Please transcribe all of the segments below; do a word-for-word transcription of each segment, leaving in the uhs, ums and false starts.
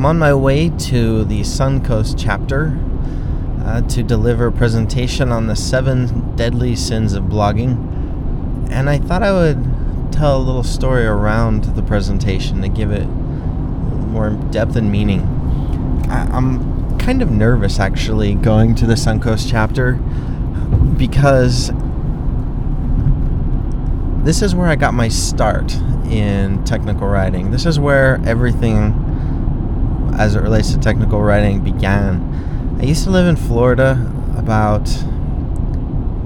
I'm on my way to the Suncoast chapter uh, to deliver a presentation on the seven deadly sins of blogging, and I thought I would tell a little story around the presentation to give it more depth and meaning. I- I'm kind of nervous actually going to the Suncoast chapter because this is where I got my start in technical writing. This is where everything as it relates to technical writing began. I used to live in Florida about,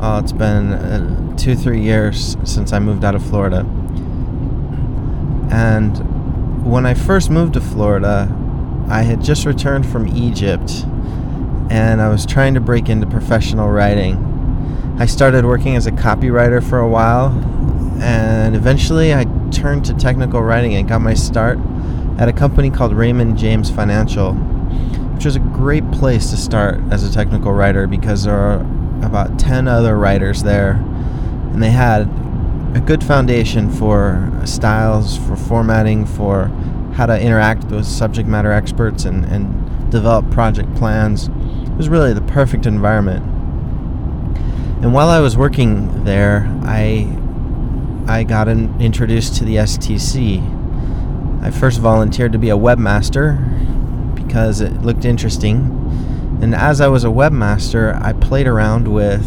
oh, it's been uh, two, three years since I moved out of Florida. And when I first moved to Florida, I had just returned from Egypt and I was trying to break into professional writing. I started working as a copywriter for a while, and eventually I turned to technical writing and got my start at a company called Raymond James Financial, which was a great place to start as a technical writer because there are about ten other writers there, and they had a good foundation for styles, for formatting, for how to interact with subject matter experts and, and develop project plans. It was really the perfect environment. And while I was working there, I I got in, introduced to the S T C. I first volunteered to be a webmaster because it looked interesting. And as I was a webmaster, I played around with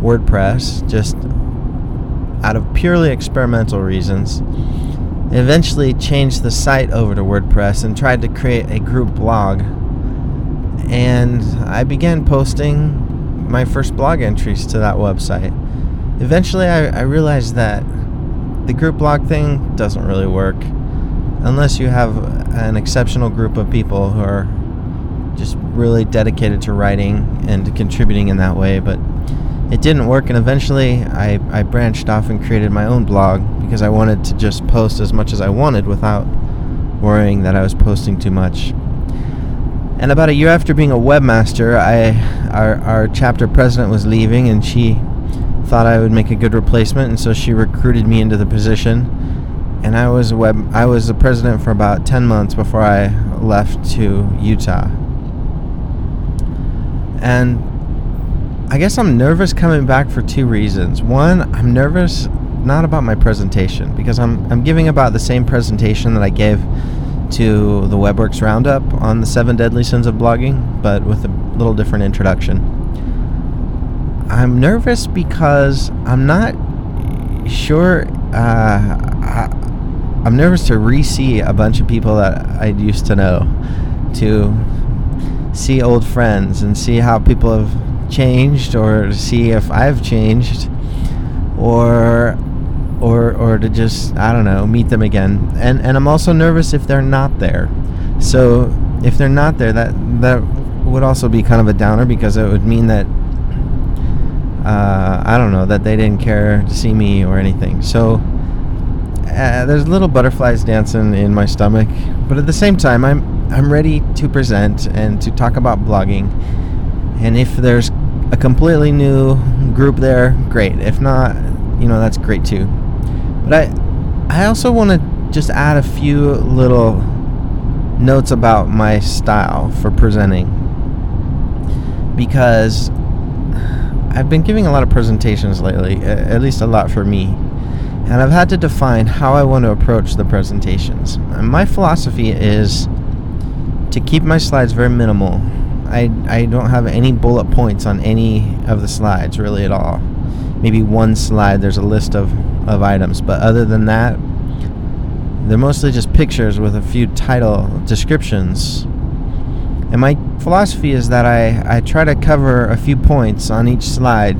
WordPress just out of purely experimental reasons. I eventually changed the site over to WordPress and tried to create a group blog. And I began posting my first blog entries to that website. Eventually, I, I realized that the group blog thing doesn't really work unless you have an exceptional group of people who are just really dedicated to writing and to contributing in that way. But it didn't work, and eventually I, I branched off and created my own blog because I wanted to just post as much as I wanted without worrying that I was posting too much. And about a year after being a webmaster, I our, our chapter president was leaving, and she thought I would make a good replacement, and so she recruited me into the position. And I was web I was the president for about ten months before I left to Utah. And I guess I'm nervous coming back for two reasons. One, I'm nervous not about my presentation, because I'm I'm giving about the same presentation that I gave to the WebWorks Roundup on the seven deadly sins of blogging, but with a little different introduction. I'm nervous because I'm not sure, uh, I, I'm nervous to re-see a bunch of people that I used to know, to see old friends and see how people have changed, or to see if I've changed, or or or to just, I don't know, meet them again. And and I'm also nervous if they're not there. So if they're not there, that, that would also be kind of a downer, because it would mean that Uh, I don't know, that they didn't care to see me or anything. So uh, there's little butterflies dancing in my stomach, but at the same time, I'm I'm ready to present and to talk about blogging. And if there's a completely new group there, great. If not, you know, that's great too. But I I also want to just add a few little notes about my style for presenting, because I've been giving a lot of presentations lately, at least a lot for me, and I've had to define how I want to approach the presentations. And my philosophy is to keep my slides very minimal. I, I don't have any bullet points on any of the slides really at all. Maybe one slide there's a list of, of items, but other than that, they're mostly just pictures with a few title descriptions. And my philosophy is that I, I try to cover a few points on each slide.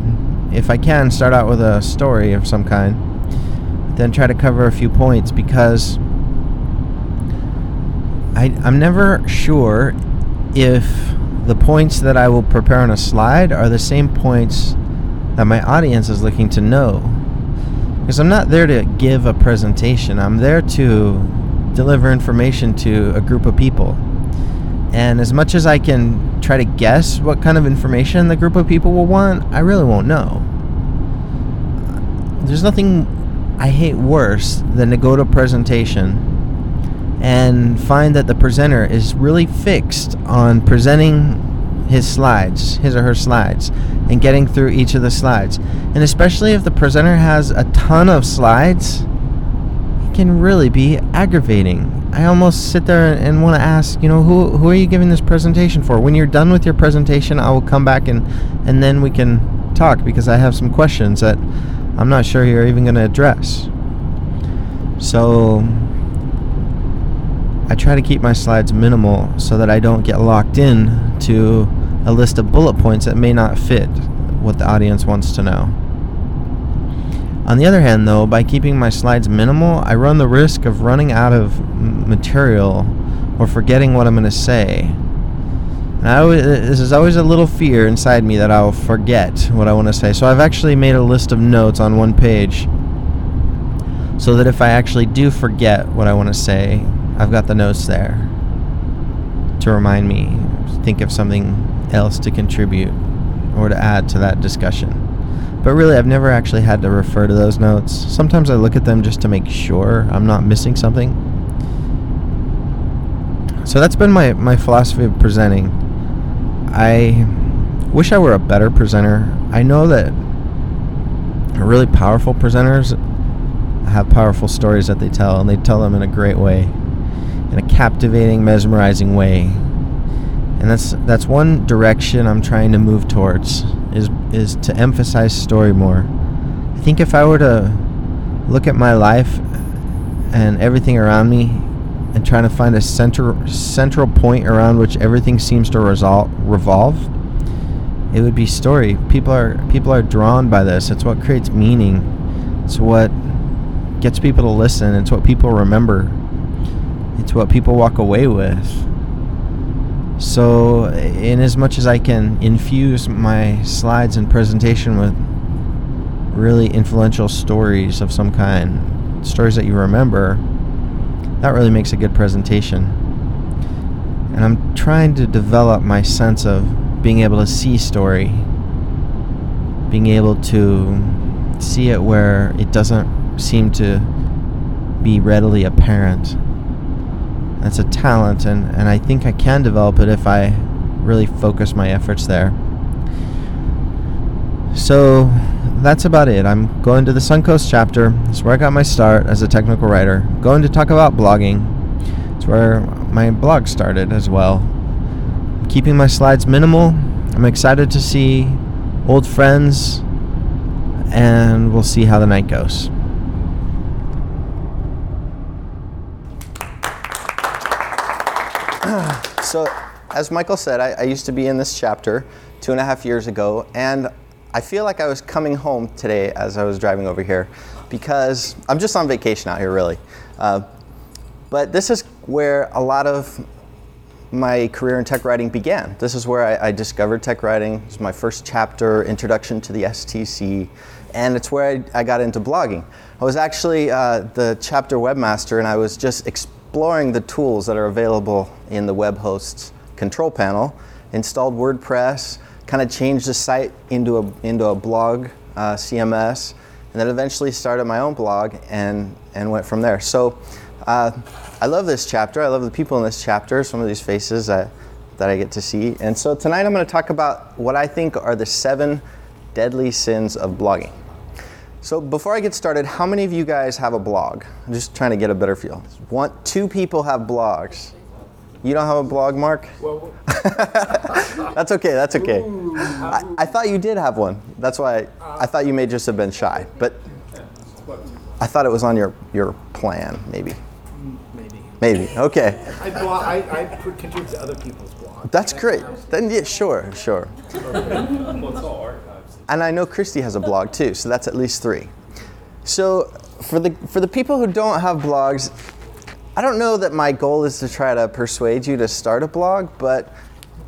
If I can, start out with a story of some kind, but then try to cover a few points, because I, I'm never sure if the points that I will prepare on a slide are the same points that my audience is looking to know. Because I'm not there to give a presentation. I'm there to deliver information to a group of people. And as much as I can try to guess what kind of information the group of people will want, I really won't know. There's nothing I hate worse than to go to a presentation and find that the presenter is really fixed on presenting his slides, his or her slides, and getting through each of the slides. And especially if the presenter has a ton of slides, it can really be aggravating. I almost sit there and want to ask, you know, who who are you giving this presentation for? When you're done with your presentation, I will come back and, and then we can talk, because I have some questions that I'm not sure you're even going to address. So I try to keep my slides minimal so that I don't get locked in to a list of bullet points that may not fit what the audience wants to know. On the other hand, though, by keeping my slides minimal, I run the risk of running out of material or forgetting what I'm going to say. And I always, this is always a little fear inside me that I'll forget what I want to say. So I've actually made a list of notes on one page so that if I actually do forget what I want to say, I've got the notes there to remind me, think of something else to contribute or to add to that discussion. But really, I've never actually had to refer to those notes. Sometimes I look at them just to make sure I'm not missing something. So that's been my, my philosophy of presenting. I wish I were a better presenter. I know that really powerful presenters have powerful stories that they tell, and they tell them in a great way, in a captivating, mesmerizing way. And that's that's one direction I'm trying to move towards, is is to emphasize story more. I think if I were to look at my life and everything around me and trying to find a center central point around which everything seems to resol- revolve, it would be story. People are people are drawn by this. It's what creates meaning. It's what gets people to listen. It's what people remember. It's what people walk away with. So in as much as I can infuse my slides and presentation with really influential stories of some kind, stories that you remember, that really makes a good presentation. And I'm trying to develop my sense of being able to see story, being able to see it where it doesn't seem to be readily apparent. That's a talent, and, and I think I can develop it if I really focus my efforts there. So that's about it. I'm going to the Suncoast chapter. That's where I got my start as a technical writer. Going to talk about blogging. It's where my blog started as well. I'm keeping my slides minimal. I'm excited to see old friends, and we'll see how the night goes. So, as Michael said, I, I used to be in this chapter two and a half years ago, and I feel like I was coming home today as I was driving over here, because I'm just on vacation out here, really. Uh, but this is where a lot of my career in tech writing began. This is where I, I discovered tech writing. It's my first chapter, introduction to the S T C, and it's where I, I got into blogging. I was actually uh, the chapter webmaster, and I was just exp- exploring the tools that are available in the web host's control panel, installed WordPress, kind of changed the site into a into a blog uh, C M S, and then eventually started my own blog and, and went from there. So uh, I love this chapter. I love the people in this chapter, some of these faces that, that I get to see. And so tonight I'm going to talk about what I think are the seven deadly sins of blogging. So before I get started, how many of you guys have a blog? I'm just trying to get a better feel. One, two people have blogs. You don't have a blog, Mark? Well, that's okay, that's okay. Ooh, I, I thought you did have one. That's why I, I thought you may just have been shy, but I thought it was on your, your plan, maybe. Maybe. Maybe, okay. I, blog, I, I contribute to other people's blogs. That's great. Then yeah, sure, sure. Well, it's all art. And I know Christy has a blog too, so that's at least three. So for the for the people who don't have blogs, I don't know that my goal is to try to persuade you to start a blog, but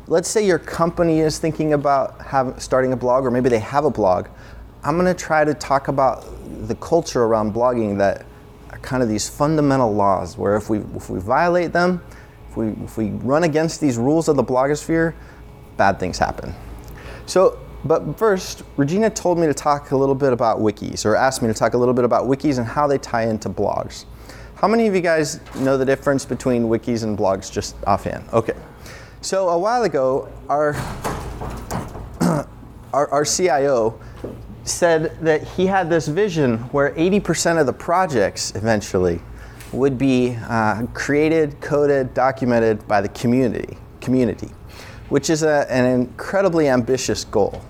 let's say your company is thinking about have, starting a blog, or maybe they have a blog. I'm going to try to talk about the culture around blogging, that are kind of these fundamental laws, where if we if we violate them, if we if we run against these rules of the blogosphere, bad things happen. So. But first, Regina told me to talk a little bit about wikis, or asked me to talk a little bit about wikis and how they tie into blogs. How many of you guys know the difference between wikis and blogs just offhand? Okay. So a while ago, our, our, our C I O said that he had this vision where eighty percent of the projects eventually would be uh, created, coded, documented by the community, community, which is a, an incredibly ambitious goal.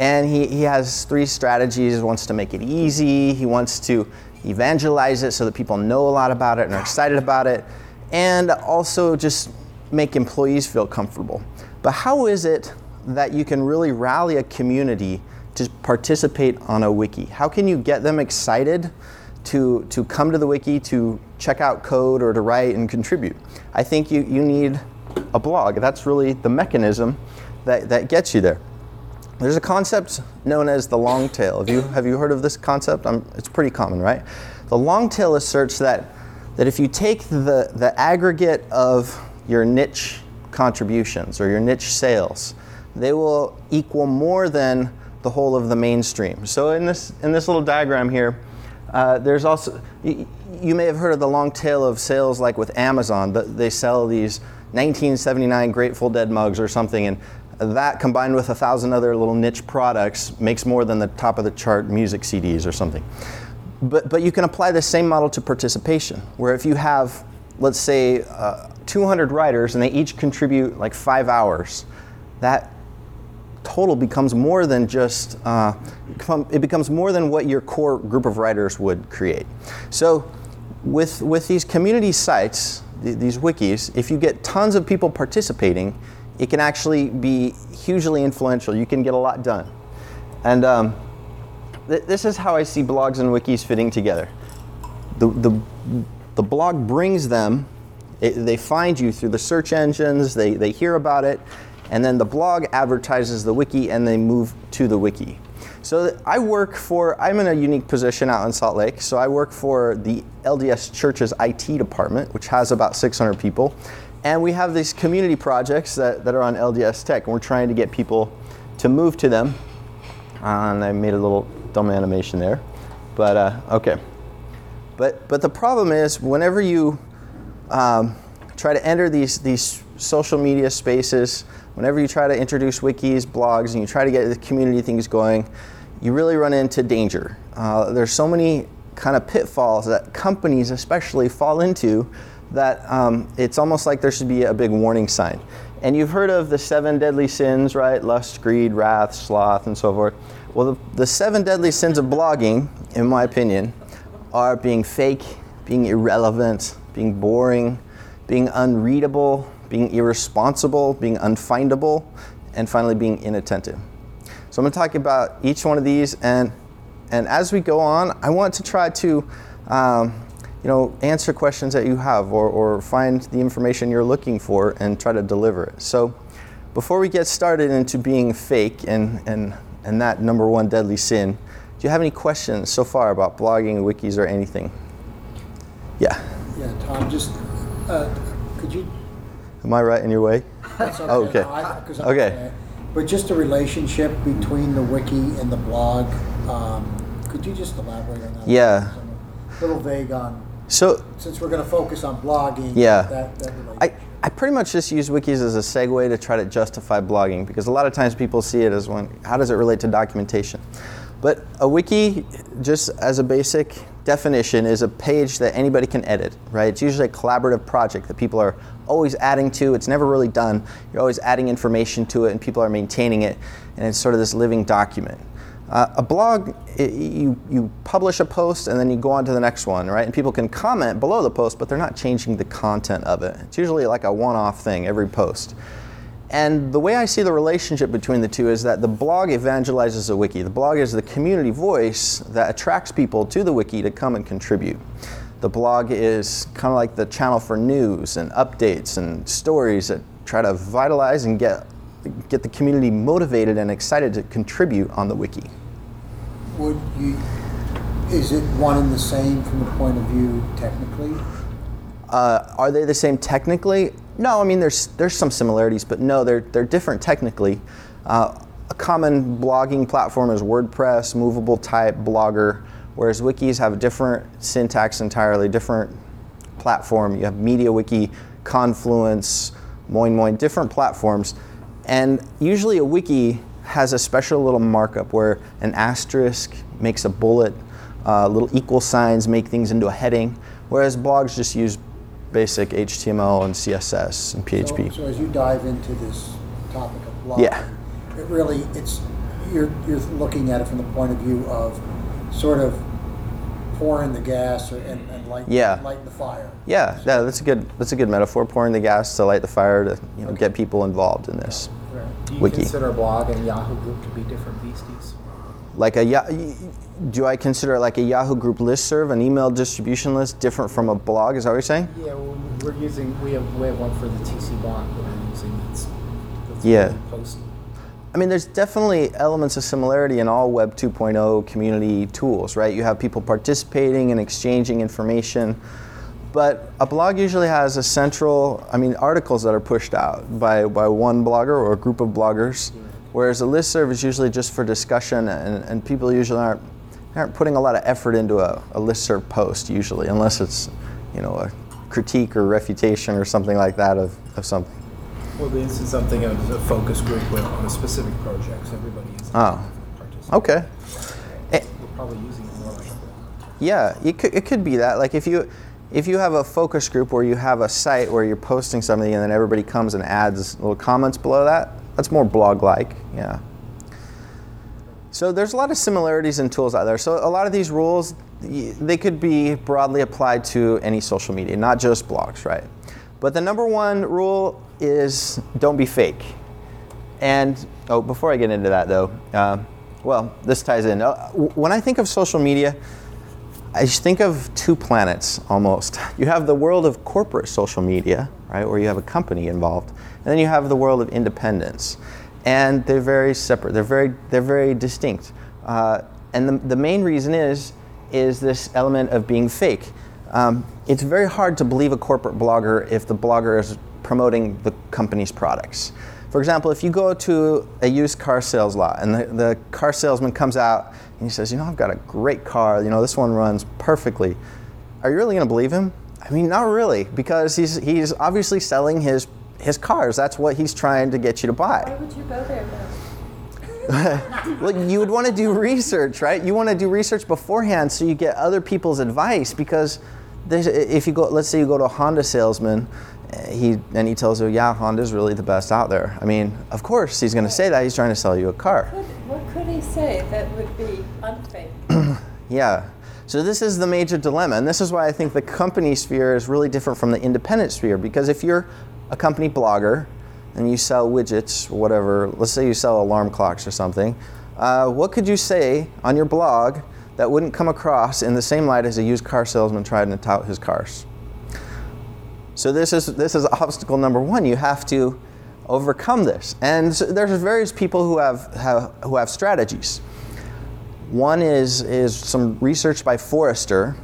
And he, he has three strategies. He wants to make it easy. He wants to evangelize it so that people know a lot about it and are excited about it, and also just make employees feel comfortable. But how is it that you can really rally a community to participate on a wiki? How can you get them excited to, to come to the wiki to check out code or to write and contribute? I think you, you need a blog. That's really the mechanism that, that gets you there. There's a concept known as the long tail. Have you, have you heard of this concept? I'm, it's pretty common, right? The long tail asserts that, that if you take the, the aggregate of your niche contributions or your niche sales, they will equal more than the whole of the mainstream. So in this, in this little diagram here, uh, there's also, you, you may have heard of the long tail of sales like with Amazon. They sell these nineteen seventy-nine Grateful Dead mugs or something, and that combined with a thousand other little niche products makes more than the top of the chart music C Ds or something. But but you can apply the same model to participation, where if you have, let's say, uh, two hundred writers and they each contribute like five hours, that total becomes more than just, uh, it becomes more than what your core group of writers would create. So with, with these community sites, th- these wikis, if you get tons of people participating, it can actually be hugely influential. You can get a lot done. And um, th- this is how I see blogs and wikis fitting together. The, the, the blog brings them, it, they find you through the search engines, they, they hear about it, and then the blog advertises the wiki and they move to the wiki. So I work for, I'm in a unique position out in Salt Lake, so I work for the L D S Church's I T department, which has about six hundred people. And we have these community projects that, that are on L D S Tech, and we're trying to get people to move to them. Uh, and I made a little dumb animation there, but uh, okay. But but the problem is, whenever you um, try to enter these these social media spaces, whenever you try to introduce wikis, blogs, and you try to get the community things going, you really run into danger. Uh, there's so many kind of pitfalls that companies especially fall into, that um, it's almost like there should be a big warning sign. And you've heard of the seven deadly sins, right? Lust, greed, wrath, sloth, and so forth. Well, the, the seven deadly sins of blogging, in my opinion, are being fake, being irrelevant, being boring, being unreadable, being irresponsible, being unfindable, and finally being inattentive. So I'm going to talk about each one of these, and and as we go on, I want to try to um, you know, answer questions that you have, or, or find the information you're looking for and try to deliver it. So before we get started into being fake and, and, and that number one deadly sin, do you have any questions so far about blogging, wikis, or anything? Yeah. Yeah, Tom, just, uh, could you? Am I right in your way? That's okay. Oh, okay. No, I, 'cause I'm okay. There. But just the relationship between the wiki and the blog, um, could you just elaborate on that? Yeah. I'm a little vague on. So since we're going to focus on blogging, yeah, that, that I, I pretty much just use wikis as a segue to try to justify blogging, because a lot of times people see it as, when, how does it relate to documentation? But a wiki, just as a basic definition, is a page that anybody can edit, right? It's usually a collaborative project that people are always adding to. It's never really done. You're always adding information to it, and people are maintaining it, and it's sort of this living document. Uh, a blog, it, you, you publish a post and then you go on to the next one, right? And people can comment below the post, but they're not changing the content of it. It's usually like a one-off thing, every post. And the way I see the relationship between the two is that the blog evangelizes a wiki. The blog is the community voice that attracts people to the wiki to come and contribute. The blog is kind of like the channel for news and updates and stories that try to vitalize and get get the community motivated and excited to contribute on the wiki. Would you, is it one and the same from the point of view technically? Uh, are they the same technically? No, I mean there's there's some similarities, but no, they're they're different technically. Uh, a common blogging platform is WordPress, movable type, Blogger, whereas wikis have different syntax entirely, different platform. You have MediaWiki, Confluence, MoinMoin, different platforms. And usually a wiki has a special little markup where an asterisk makes a bullet, uh, little equal signs make things into a heading, whereas blogs just use basic H T M L and C S S and P H P. So, so as you dive into this topic of blogging, yeah. it really, it's you're, you're looking at it from the point of view of sort of pouring the gas or, and, and light, yeah. light the fire. Yeah, so. yeah, that's a good that's a good metaphor. Pouring the gas to light the fire to you know okay. get people involved in this. Yeah. Right. Do you wiki. consider blog and Yahoo group to be different beasties? Like a do I consider like a Yahoo group listserv, an email distribution list, different from a blog? Is that what you're saying? Yeah, well, we're using we have we have one for the T C blog that we're using. That's, that's yeah. Post. I mean, there's definitely elements of similarity in all Web two point oh community tools, right? You have people participating and exchanging information, but a blog usually has a central. I mean, articles that are pushed out by by one blogger or a group of bloggers. Yeah. Whereas a listserv is usually just for discussion, and, and people usually aren't aren't putting a lot of effort into a, a listserv post usually, unless it's you know a critique or refutation or something like that of, of something. Well, this is something of a focus group on a specific project, so everybody is oh. participating. Okay. It, We're probably using it more like that. Yeah, it could it could be that. Like if you if you have a focus group where you have a site where you're posting something and then everybody comes and adds little comments below that. That's more blog-like, yeah. So there's a lot of similarities in tools out there. So a lot of these rules, they could be broadly applied to any social media, not just blogs, right? But the number one rule is don't be fake. And, oh, before I get into that though, uh, well, this ties in. Uh, when I think of social media, I just think of two planets almost. You have the world of corporate social media, right, where you have a company involved. And then you have the world of independence, and they're very separate. They're very they're very distinct. Uh, and the the main reason is is this element of being fake. Um, it's very hard to believe a corporate blogger if the blogger is promoting the company's products. For example, if you go to a used car sales lot and the, the car salesman comes out and he says, you know, I've got a great car. You know, this one runs perfectly. Are you really going to believe him? I mean, not really, because he's he's obviously selling his. his cars. That's what he's trying to get you to buy. Why would you go there though? Well, you would want to do research, right? You want to do research beforehand so you get other people's advice, because if you go, let's say you go to a Honda salesman, he and he tells you, yeah, Honda's really the best out there. I mean, of course he's going to say that. He's trying to sell you a car. What could, what could he say that would be unfake? Yeah. So this is the major dilemma, and this is why I think the company sphere is really different from the independent sphere, because if you're a company blogger and you sell widgets or whatever, let's say you sell alarm clocks or something, uh, what could you say on your blog that wouldn't come across in the same light as a used car salesman trying to tout his cars? So this is this is obstacle number one. You have to overcome this, and so there's various people who have, have who have strategies. One is is some research by Forrester,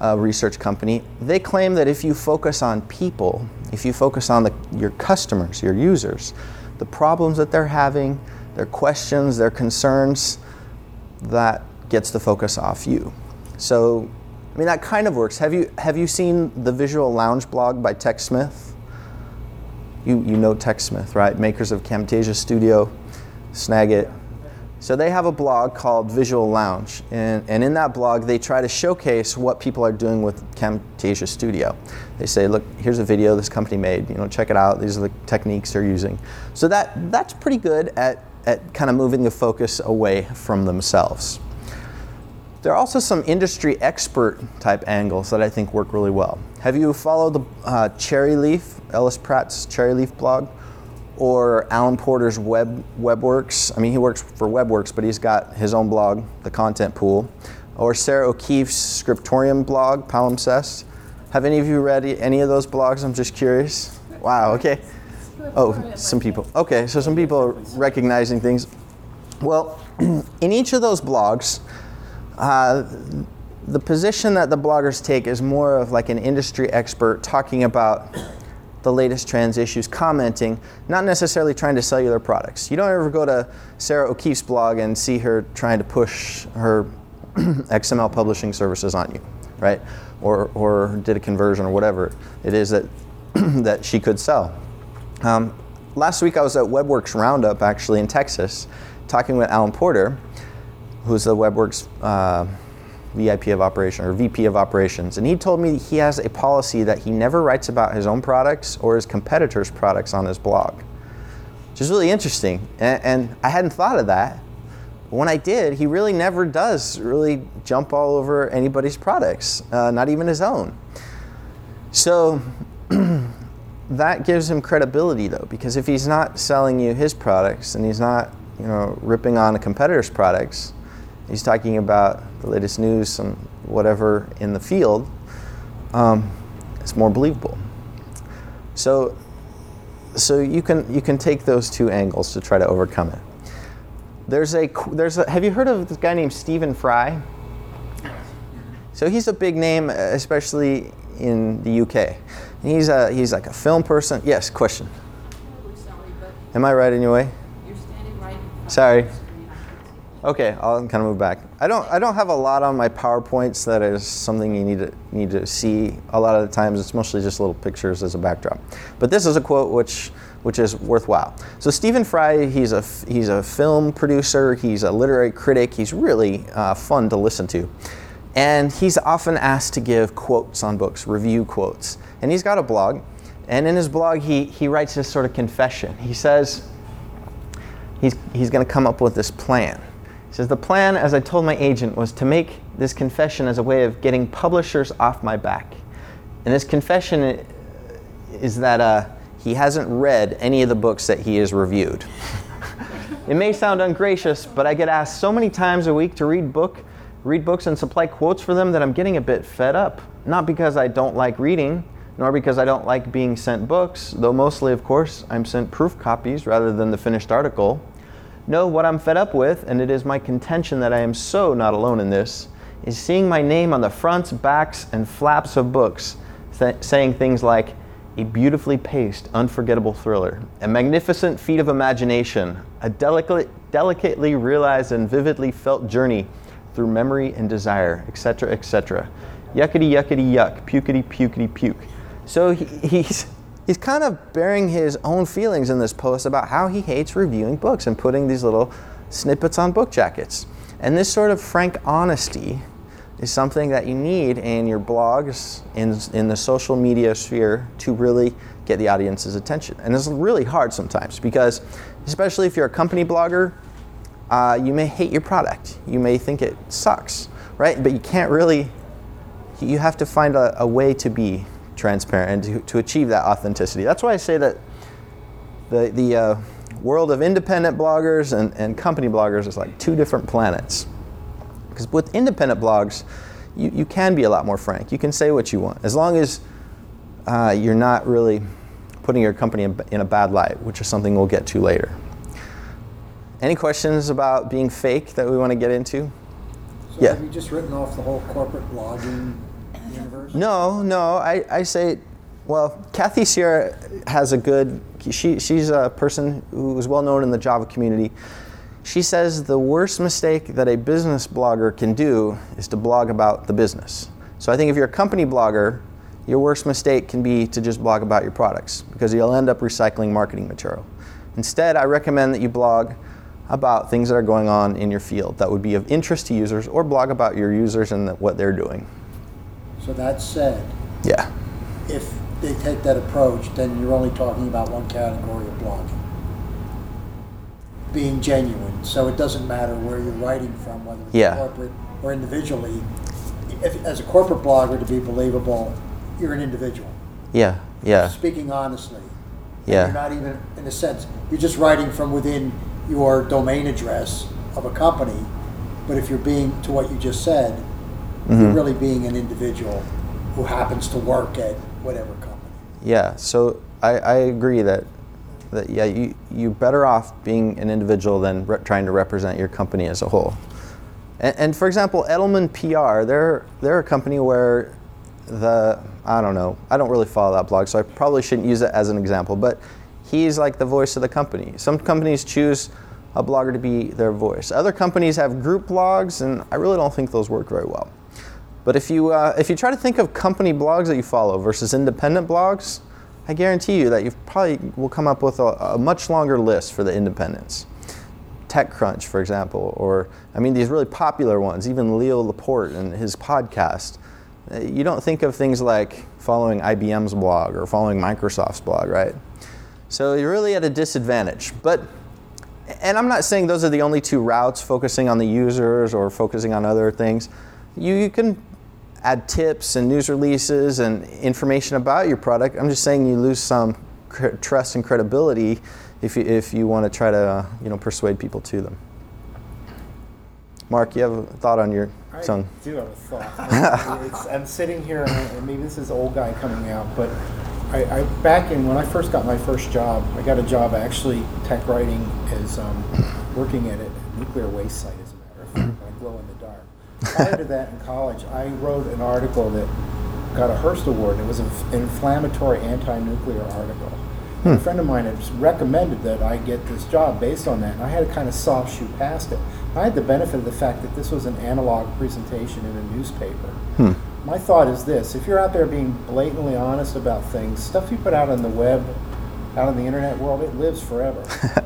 a research company. They claim that if you focus on people, if you focus on the, your customers, your users, the problems that they're having, their questions, their concerns, that gets the focus off you. So, I mean, that kind of works. Have you have you seen the Visual Lounge blog by TechSmith? You you know TechSmith, right? Makers of Camtasia Studio, Snagit. So they have a blog called Visual Lounge, and, and in that blog they try to showcase what people are doing with Camtasia Studio. They say, look, here's a video this company made, you know, check it out, these are the techniques they're using. So that that's pretty good at, at kind of moving the focus away from themselves. There are also some industry expert type angles that I think work really well. Have you followed the uh, Cherryleaf, Ellis Pratt's Cherryleaf blog? Or Alan Porter's Web WebWorks? I mean, he works for WebWorks, but he's got his own blog, The Content Pool. Or Sarah O'Keefe's Scriptorium blog, Palimpsest. Have any of you read any of those blogs? I'm just curious. Wow, okay. Oh, some people. Okay, so some people are recognizing things. Well, in each of those blogs, uh, the position that the bloggers take is more of like an industry expert talking about the latest trends, issues, commenting, not necessarily trying to sell you their products. You don't ever go to Sarah O'Keefe's blog and see her trying to push her X M L publishing services on you, right? or or did a conversion or whatever it is that that she could sell. Um, last week I was at WebWorks Roundup actually in Texas, talking with Alan Porter, who's the WebWorks uh, V I P of Operations or V P of Operations, and he told me he has a policy that he never writes about his own products or his competitors' products on his blog, which is really interesting. And, and I hadn't thought of that. When I did, he really never does really jump all over anybody's products, uh, not even his own. So that gives him credibility though, because if he's not selling you his products and he's not, you know, ripping on a competitor's products, he's talking about the latest news and whatever in the field, um, it's more believable. So, so you can you can take those two angles to try to overcome it. There's a, there's a, have you heard of this guy named Stephen Fry? So he's a big name, especially in the U K. And he's a, he's like a film person. Yes, question. Am I right in your way? You're standing right in front of the Sorry. Screen. Okay, I'll kind of move back. I don't, I don't have a lot on my PowerPoints that is something you need to, need to see. A lot of the times it's mostly just little pictures as a backdrop. But this is a quote which, which is worthwhile. So Stephen Fry, he's a, he's a film producer, he's a literary critic, he's really uh, fun to listen to. And he's often asked to give quotes on books, review quotes. And he's got a blog, and in his blog he, he writes this sort of confession. He says, he's, he's gonna come up with this plan. He says, the plan, as I told my agent, was to make this confession as a way of getting publishers off my back. And this confession is that uh, he hasn't read any of the books that he has reviewed. It may sound ungracious, but I get asked so many times a week to read book, read books and supply quotes for them that I'm getting a bit fed up. Not because I don't like reading, nor because I don't like being sent books, though mostly, of course, I'm sent proof copies rather than the finished article. No, what I'm fed up with, and it is my contention that I am so not alone in this, is seeing my name on the fronts, backs, and flaps of books, th- saying things like, a beautifully paced, unforgettable thriller, a magnificent feat of imagination, a delicate, delicately realized and vividly felt journey through memory and desire, et cetera, et cetera. Yuckity, yuckity, yuck, pukity, pukity, puke. So he, he's he's kind of bearing his own feelings in this post about how he hates reviewing books and putting these little snippets on book jackets. And this sort of frank honesty is something that you need in your blogs, in in the social media sphere, to really get the audience's attention. And it's really hard sometimes because, especially if you're a company blogger, uh, you may hate your product. You may think it sucks, right? But you can't really, you have to find a, a way to be transparent and to, to achieve that authenticity. That's why I say that the, the uh, world of independent bloggers and, and company bloggers is like two different planets. Because with independent blogs, you, you can be a lot more frank. You can say what you want, as long as uh, you're not really putting your company in, in a bad light, which is something we'll get to later. Any questions about being fake that we want to get into? So yeah. Have you just written off the whole corporate blogging universe? No, no. I, I say, well, Kathy Sierra has a good, she she's a person who is well known in the Java community. She says the worst mistake that a business blogger can do is to blog about the business. So I think if you're a company blogger, your worst mistake can be to just blog about your products, because you'll end up recycling marketing material. Instead, I recommend that you blog about things that are going on in your field that would be of interest to users, or blog about your users and what they're doing. So that said, yeah, if they take that approach, then you're only talking about one category of blogging. Being genuine, so it doesn't matter where you're writing from, whether it's yeah. corporate or individually. If, as a corporate blogger, to be believable, you're an individual. Yeah, yeah. You're speaking honestly. Yeah. You're not even, in a sense, you're just writing from within your domain address of a company. But if you're being, to what you just said, mm-hmm. you're really being an individual who happens to work at whatever company. Yeah. So I, I agree that. That yeah, you, you're better off being an individual than re- trying to represent your company as a whole. And, and for example, Edelman P R, they're they're a company where the, I don't know, I don't really follow that blog, so I probably shouldn't use it as an example, but he's like the voice of the company. Some companies choose a blogger to be their voice. Other companies have group blogs, and I really don't think those work very well. But if you uh, if you try to think of company blogs that you follow versus independent blogs, I guarantee you that you probably will come up with a, a much longer list for the independents. TechCrunch, for example, or I mean these really popular ones, even Leo Laporte and his podcast. You don't think of things like following I B M's blog or following Microsoft's blog, right? So you're really at a disadvantage. But, and I'm not saying those are the only two routes, focusing on the users or focusing on other things. You, you can add tips and news releases and information about your product. I'm just saying you lose some cr- trust and credibility if you, if you want to try to uh, you know, persuade people to them. Mark, you have a thought on your I song? I do have a thought. It's, I'm sitting here, and, I, and maybe this is old guy coming out, but I, I back in when I first got my first job, I got a job actually tech writing as um, working at a nuclear waste site, as a matter of fact. I glow in the dark. Prior to that, in college, I wrote an article that got a Hearst Award. It was an inflammatory anti-nuclear article. Hmm. A friend of mine had recommended that I get this job based on that, and I had to kind of soft shoot past it. I had the benefit of the fact that this was an analog presentation in a newspaper. Hmm. My thought is this: if you're out there being blatantly honest about things, stuff you put out on the web, out on the internet world, it lives forever.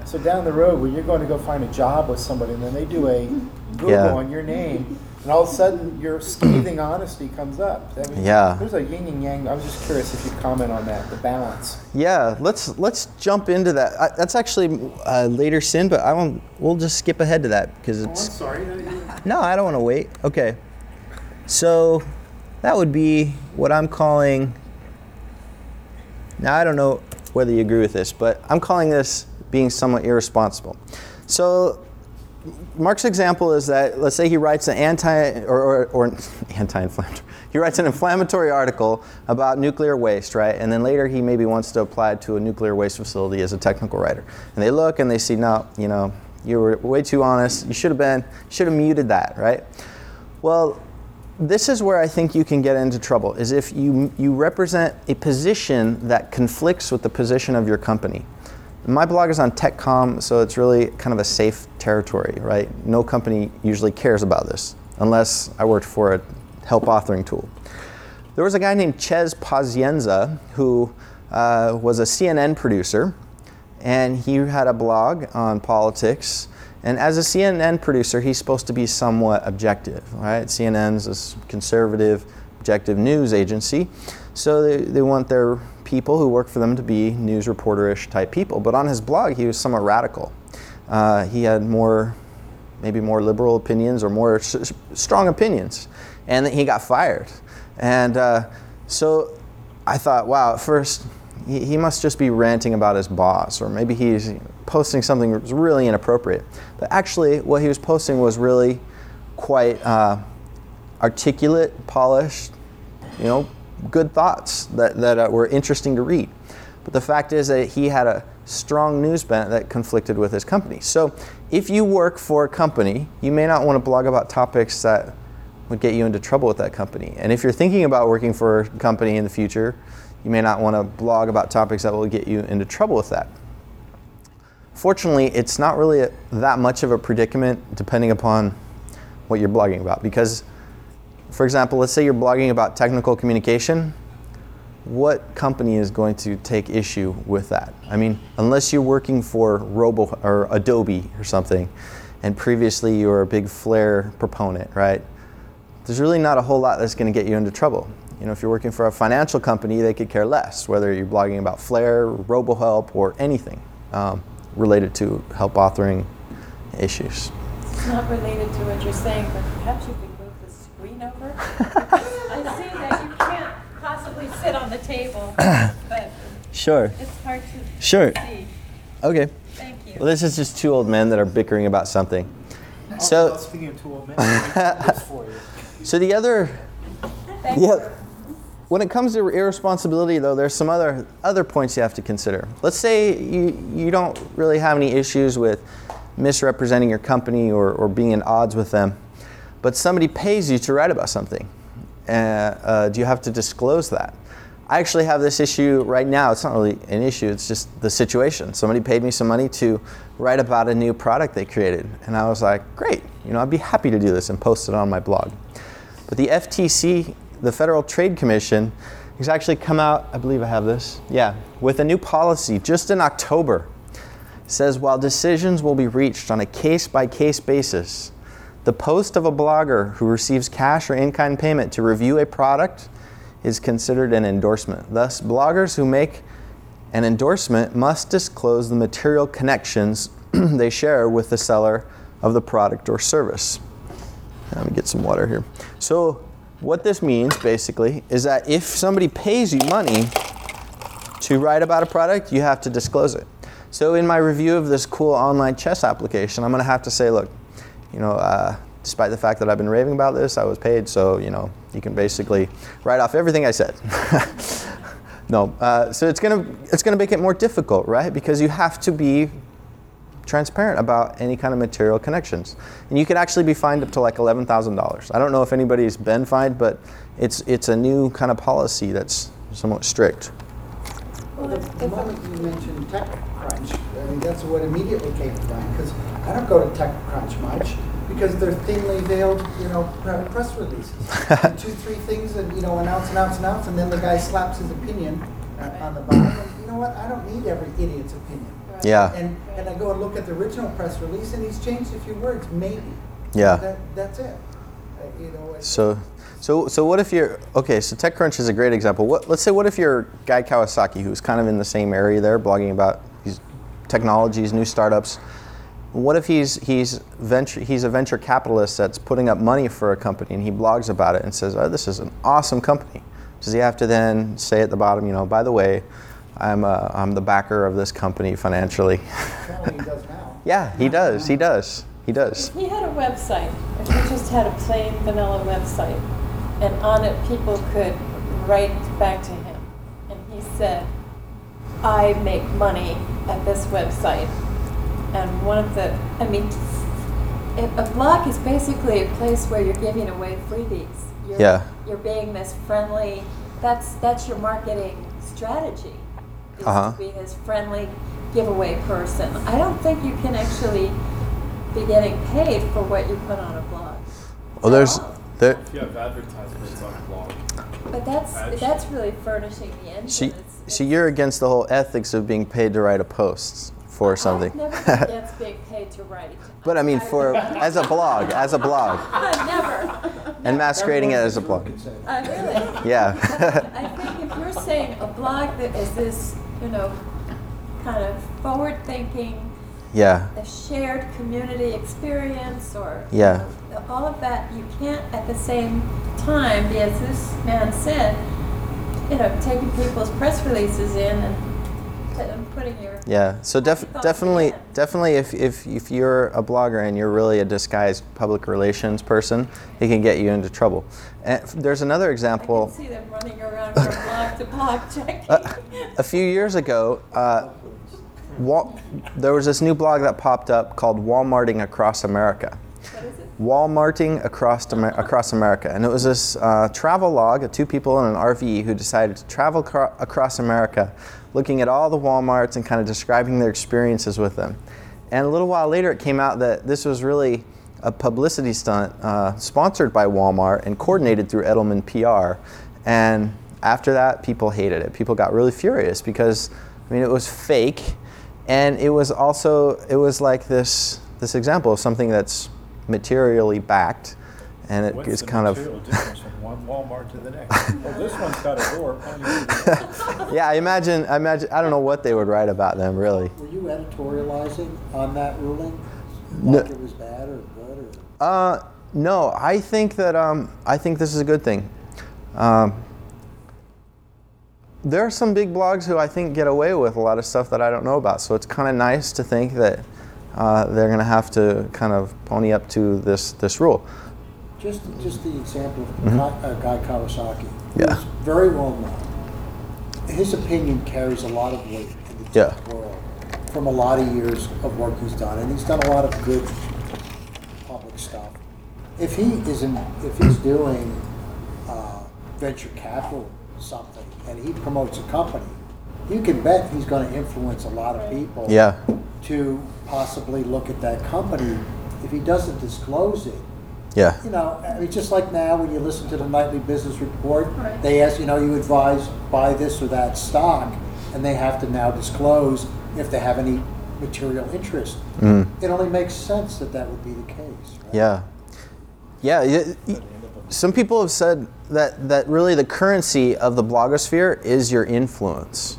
So down the road, when you're going to go find a job with somebody, and then they do a Google yeah. on your name, and all of a sudden your scathing honesty comes up. I mean, yeah. There's a yin and yang. I was just curious if you'd comment on that, the balance. Yeah, let's let's jump into that. I, that's actually a later sin, but I won't. We'll just skip ahead to that because it's. Oh, I'm sorry. No, I don't want to wait. Okay, so that would be what I'm calling. Now I don't know whether you agree with this, but I'm calling this being somewhat irresponsible. So. Mark's example is that, let's say he writes an anti or, or, or anti-inflammatory. He writes an inflammatory article about nuclear waste, right? And then later he maybe wants to apply to a nuclear waste facility as a technical writer. And they look and they see, no, you know, you were way too honest. You should have been, should have muted that, right? Well, this is where I think you can get into trouble, is if you you represent a position that conflicts with the position of your company. My blog is on TechCom, so it's really kind of a safe territory, right? No company usually cares about this, unless I worked for a help authoring tool. There was a guy named Ches Pazienza who uh, was a C N N producer, and he had a blog on politics. And as a C N N producer, he's supposed to be somewhat objective, right? C N N's a conservative, objective news agency, so they, they want their people who work for them to be news reporter-ish type people. But on his blog, he was somewhat radical. Uh, he had more, maybe more liberal opinions or more s- strong opinions. And he got fired. And uh, so I thought, wow, at first, he, he must just be ranting about his boss, or maybe he's posting something that's really inappropriate. But actually, what he was posting was really quite uh, articulate, polished, you know, good thoughts that, that uh, were interesting to read. But the fact is that he had a strong news bent that conflicted with his company. So if you work for a company, you may not want to blog about topics that would get you into trouble with that company. And if you're thinking about working for a company in the future, you may not want to blog about topics that will get you into trouble with that. Fortunately, it's not really a, that much of a predicament depending upon what you're blogging about, because for example, let's say you're blogging about technical communication. What company is going to take issue with that? I mean, unless you're working for Robo or Adobe or something, and previously you were a big Flare proponent, right? There's really not a whole lot that's going to get you into trouble. You know, if you're working for a financial company, they could care less whether you're blogging about Flare, RoboHelp, or anything um, related to help authoring issues. It's not related to what you're saying, but perhaps you could over. I see that you can't possibly sit on the table, but sure. It's hard to sure. see. Okay. Thank you. Well, this is just two old men that are bickering about something. Oh, so, well, speaking of two old men, it's for you. So the other, yeah, when it comes to irresponsibility, though, there's some other other points you have to consider. Let's say you you don't really have any issues with misrepresenting your company or, or being at odds with them. But somebody pays you to write about something. Uh, uh, do you have to disclose that? I actually have this issue right now. It's not really an issue, it's just the situation. Somebody paid me some money to write about a new product they created. And I was like, great, you know, I'd be happy to do this and post it on my blog. But the F T C, the Federal Trade Commission, has actually come out, I believe I have this, yeah, with a new policy just in October. It says, while decisions will be reached on a case-by-case basis, the post of a blogger who receives cash or in-kind payment to review a product is considered an endorsement. Thus, bloggers who make an endorsement must disclose the material connections they share with the seller of the product or service. Let me get some water here. So what this means basically is that if somebody pays you money to write about a product, you have to disclose it. So in my review of this cool online chess application, I'm going to have to say, look, you know, uh, despite the fact that I've been raving about this, I was paid, so you know, you can basically write off everything I said. No, uh, so it's going to it's going to make it more difficult, right? Because you have to be transparent about any kind of material connections, and you can actually be fined up to like eleven thousand dollars. I don't know if anybody's been fined, but it's it's a new kind of policy that's somewhat strict. Well, the, the moment you mentioned TechCrunch, I mean that's what immediately came to mind, because I don't go to TechCrunch much because they're thinly veiled, you know, press releases, two, three things, and you know, announce, announce, announce, and then the guy slaps his opinion on the bottom. And you know what? I don't need every idiot's opinion. Yeah. And and I go and look at the original press release, and he's changed a few words, maybe. Yeah. That, that's it. Uh, you know. So, so, so what if you're okay? So TechCrunch is a great example. What? Let's say what if you're Guy Kawasaki, who's kind of in the same area there, blogging about these technologies, new startups. What if he's he's venture he's a venture capitalist that's putting up money for a company, and he blogs about it and says, "Oh, this is an awesome company." Does he have to then say at the bottom, you know, by the way, I'm uh, I'm the backer of this company financially. Well, he does now. Yeah, he does. He does. He does. If he had a website, if he just had a plain vanilla website, and on it people could write back to him, and he said, "I make money at this website," and one of the, I mean, a blog is basically a place where you're giving away freebies. You're, yeah. You're being this friendly. That's that's your marketing strategy. Is uh-huh. to be this friendly giveaway person. I don't think you can actually be getting paid for what you put on a blog. Well, there's there. If you have advertisements on a blog. But that's Ad- that's really furnishing the engine. So, it's, it's, so you're against the whole ethics of being paid to write a post for I've something. I've never been against being paid to write. But I mean, I for as a blog, as a blog. Never. And masquerading it as a blog. Uh, really? Yeah. I think if you're saying a blog that is this, you know, kind of forward-thinking, yeah, a shared community experience, or yeah, you know, all of that, you can't at the same time be, as this man said, you know, taking people's press releases in and, and putting your yeah. So def- definitely, definitely, if if if you're a blogger and you're really a disguised public relations person, it can get you into trouble. And there's another example. I can see them running around from blog to blog checking. Uh, a few years ago. Uh, Wal- there was this new blog that popped up called Walmarting Across America. What is it? Walmarting Across Amer- Across America. And it was this uh, travel log of two people in an R V who decided to travel cro- across America, looking at all the Walmarts and kind of describing their experiences with them. And a little while later it came out that this was really a publicity stunt uh, sponsored by Walmart and coordinated through Edelman P R. And after that, people hated it. People got really furious because, I mean, it was fake. And it was also, it was like this this example of something that's materially backed, and it What's is kind of. What's the material difference from one Walmart to the next? Well, this one's got a door. Yeah, I imagine, I imagine, I don't know what they would write about them, really. Were you editorializing on that ruling? Like no. It was bad or good? Or? Uh, no, I think that, um, I think this is a good thing. Um, There are some big blogs who I think get away with a lot of stuff that I don't know about, so it's kind of nice to think that uh, they're going to have to kind of pony up to this this rule. Just just the example of mm-hmm. uh, Guy Kawasaki, yeah, who's very well known. His opinion carries a lot of weight in the tech yeah. world from a lot of years of work he's done, and he's done a lot of good public stuff. If he isn't, if he's doing uh, venture capital something, and he promotes a company, you can bet he's going to influence a lot of people yeah. to possibly look at that company. If he doesn't disclose it, Yeah. You know, I mean, just like now when you listen to the nightly business report, right. They ask, you know, you advise buy this or that stock, and they have to now disclose if they have any material interest. Mm. It only makes sense that that would be the case. Right? Yeah. Yeah. It, it, some people have said that, that really the currency of the blogosphere is your influence.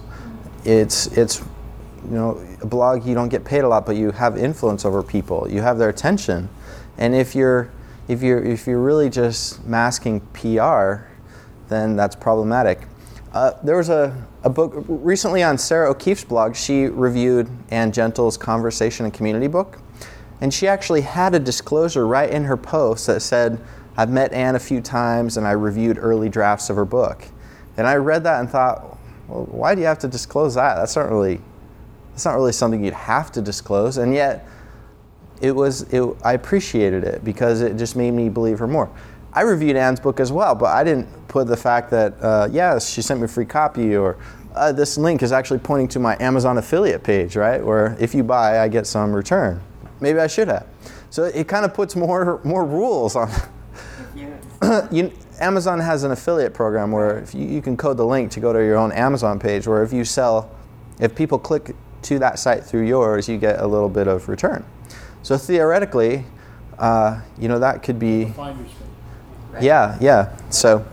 It's, it's, you know, a blog, you don't get paid a lot, but you have influence over people. You have their attention. And if you're If you're, if you're really just masking P R, then that's problematic. Uh, there was a, a book recently on Sarah O'Keefe's blog. She reviewed Ann Gentle's Conversation and Community book. And she actually had a disclosure right in her post that said, I've met Ann a few times and I reviewed early drafts of her book. And I read that and thought, well, why do you have to disclose that? That's not really, that's not really something you'd have to disclose. And yet, It was. It, I appreciated it because it just made me believe her more. I reviewed Anne's book as well, but I didn't put the fact that uh, yeah, she sent me a free copy, or uh, this link is actually pointing to my Amazon affiliate page, right? Where if you buy, I get some return. Maybe I should have. So it kind of puts more more rules on. Yes. you, Amazon has an affiliate program where if you, you can code the link to go to your own Amazon page, where if you sell, if people click to that site through yours, you get a little bit of return. So theoretically, uh, you know, that could be, yeah, yeah. So,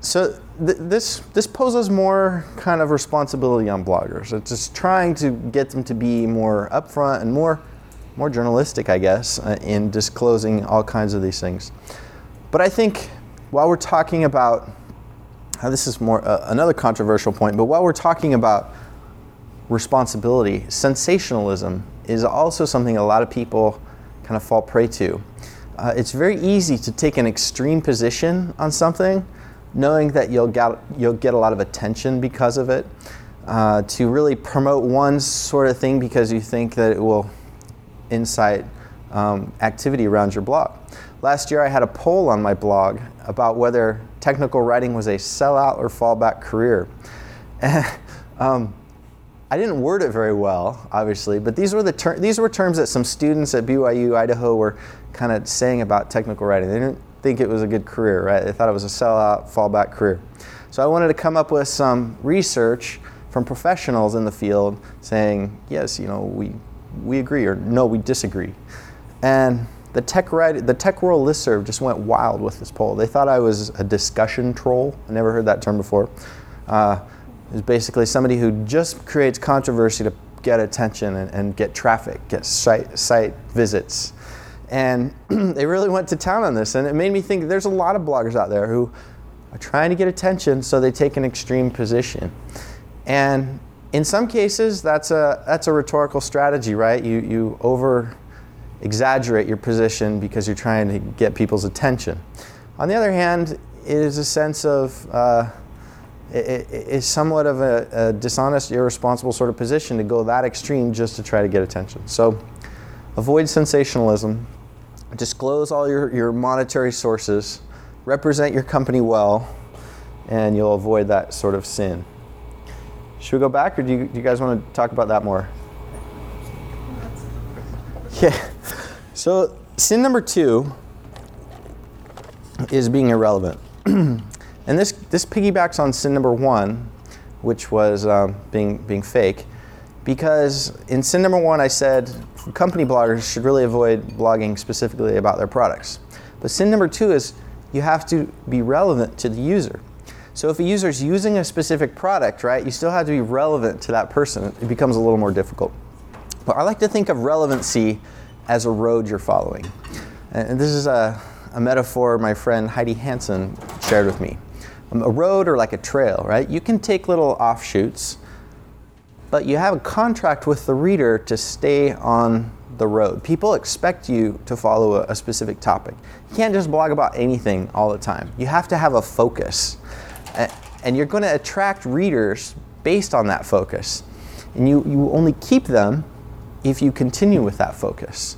so th- this this poses more kind of responsibility on bloggers. It's just trying to get them to be more upfront and more, more journalistic, I guess, uh, in disclosing all kinds of these things. But I think while we're talking about, uh, this is more uh, another controversial point. But while we're talking about responsibility, sensationalism is also something a lot of people kind of fall prey to. Uh, it's very easy to take an extreme position on something, knowing that you'll get, you'll get a lot of attention because of it, uh, to really promote one sort of thing because you think that it will incite um, activity around your blog. Last year I had a poll on my blog about whether technical writing was a sellout or fallback career. um, I didn't word it very well, obviously, but these were the ter- these were terms that some students at B Y U Idaho were kind of saying about technical writing. They didn't think it was a good career, right? They thought it was a sellout, fallback career. So I wanted to come up with some research from professionals in the field saying, yes, you know, we we agree, or no, we disagree. And the tech write- the Tech World listserv just went wild with this poll. They thought I was a discussion troll. I never heard that term before. Uh, is basically somebody who just creates controversy to get attention and, and get traffic, get site, site visits. And they really went to town on this, and it made me think there's a lot of bloggers out there who are trying to get attention, so they take an extreme position. And in some cases, that's a that's a rhetorical strategy, right? You, you over-exaggerate your position because you're trying to get people's attention. On the other hand, it is a sense of... Uh, It is somewhat of a, a dishonest, irresponsible sort of position to go that extreme just to try to get attention. So avoid sensationalism, disclose all your, your monetary sources, represent your company well, and you'll avoid that sort of sin. Should we go back, or do you, do you guys want to talk about that more? Yeah. So sin number two is being irrelevant. And this, this piggybacks on sin number one, which was um, being being fake, because in sin number one I said company bloggers should really avoid blogging specifically about their products. But sin number two is you have to be relevant to the user. So if a user is using a specific product, right, you still have to be relevant to that person. It becomes a little more difficult. But I like to think of relevancy as a road you're following. And this is a, a metaphor my friend Heidi Hansen shared with me. A road or like a trail, right? You can take little offshoots, but you have a contract with the reader to stay on the road. People expect you to follow a, a specific topic. You can't just blog about anything all the time. You have to have a focus, a, and you're going to attract readers based on that focus. And you, you only keep them if you continue with that focus.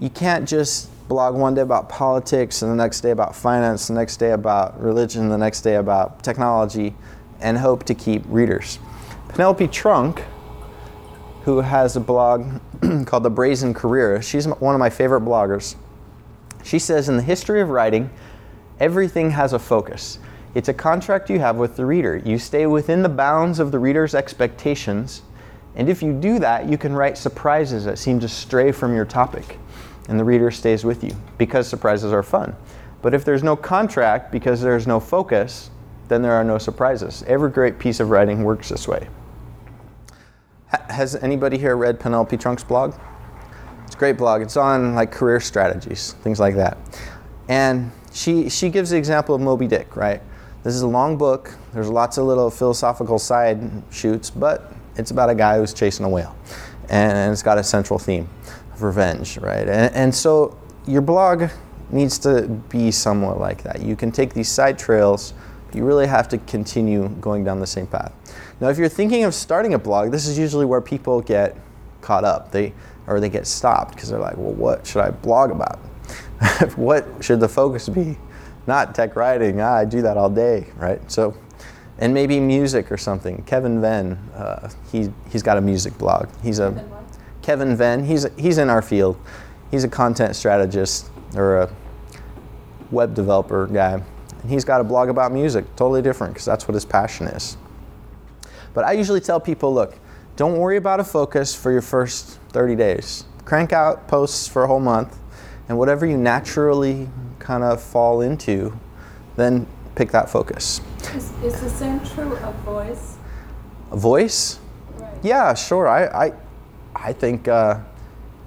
You can't just blog one day about politics, and the next day about finance, the next day about religion, the next day about technology, and hope to keep readers. Penelope Trunk, who has a blog called The Brazen Career, she's one of my favorite bloggers. She says, in the history of writing, everything has a focus. It's a contract you have with the reader. You stay within the bounds of the reader's expectations, and if you do that, you can write surprises that seem to stray from your topic, and the reader stays with you, because surprises are fun. But if there's no contract, because there's no focus, then there are no surprises. Every great piece of writing works this way. Ha- has anybody here read Penelope Trunk's blog? It's a great blog. It's on like career strategies, things like that. And she she gives the example of Moby Dick, right? This is a long book. There's lots of little philosophical side shoots, but it's about a guy who's chasing a whale. And it's got a central theme of revenge, right? And, and so your blog needs to be somewhat like that. You can take these side trails, but you really have to continue going down the same path. Now, if you're thinking of starting a blog, this is usually where people get caught up. They or they get stopped because they're like, well, what should I blog about? What should the focus be? Not tech writing. Ah, I do that all day, right? So, and maybe music or something. Kevin Venn, uh, he he's got a music blog. He's a Kevin, Kevin Venn. He's he's in our field. He's a content strategist or a web developer guy, and he's got a blog about music. Totally different because that's what his passion is. But I usually tell people, look, don't worry about a focus for your first thirty days. Crank out posts for a whole month. And whatever you naturally kind of fall into, then pick that focus. Is, is the same true of voice? A voice? Right. Yeah, sure. I I, I think, uh,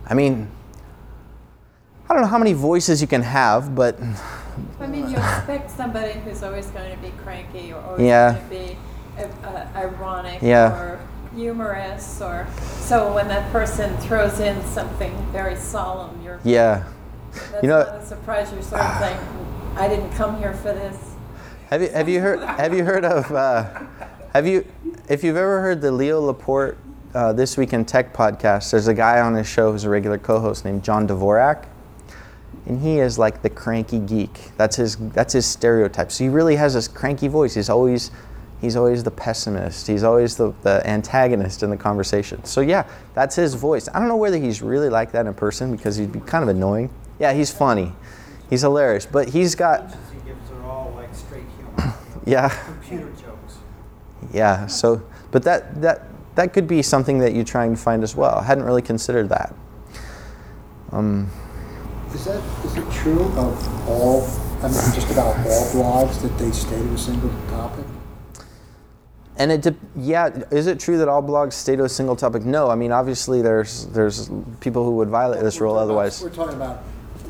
I mean, I don't know how many voices you can have, but... I mean, you expect somebody who's always going to be cranky or always yeah. going to be uh, ironic yeah. or humorous. Or so when that person throws in something very solemn, you're... Yeah. That's you know, not a surprise. You're sort of like, I didn't come here for this. Have you have you heard have you heard of uh, have you if you've ever heard the Leo Laporte uh, This Week in Tech podcast? There's a guy on his show who's a regular co-host named John Dvorak, and he is like the cranky geek. That's his that's his stereotype. So he really has this cranky voice. He's always he's always the pessimist. He's always the, the antagonist in the conversation. So yeah, that's his voice. I don't know whether he's really like that in person because he'd be kind of annoying. Yeah, he's funny. He's hilarious. But he's got... He gives are all like straight humor. Yeah. Computer jokes. Yeah, so... But that, that that could be something that you try and find as well. I hadn't really considered that. Um, is that is it true of all... I mean, just about all blogs that they stay to a single topic? And it, de- yeah, is it true that all blogs stay to a single topic? No, I mean, obviously there's there's people who would violate well, this rule otherwise. About, we're talking about...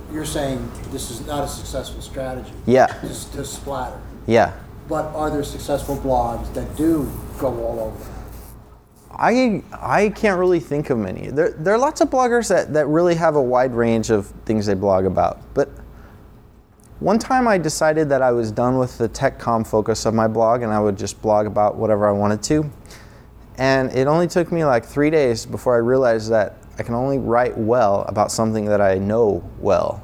You're saying this is not a successful strategy. Yeah. It's just splatter. Yeah. But are there successful blogs that do go all over that? I I can't really think of many. There there are lots of bloggers that, that really have a wide range of things they blog about. But one time I decided that I was done with the tech comm focus of my blog and I would just blog about whatever I wanted to. And it only took me like three days before I realized that I can only write well about something that I know well.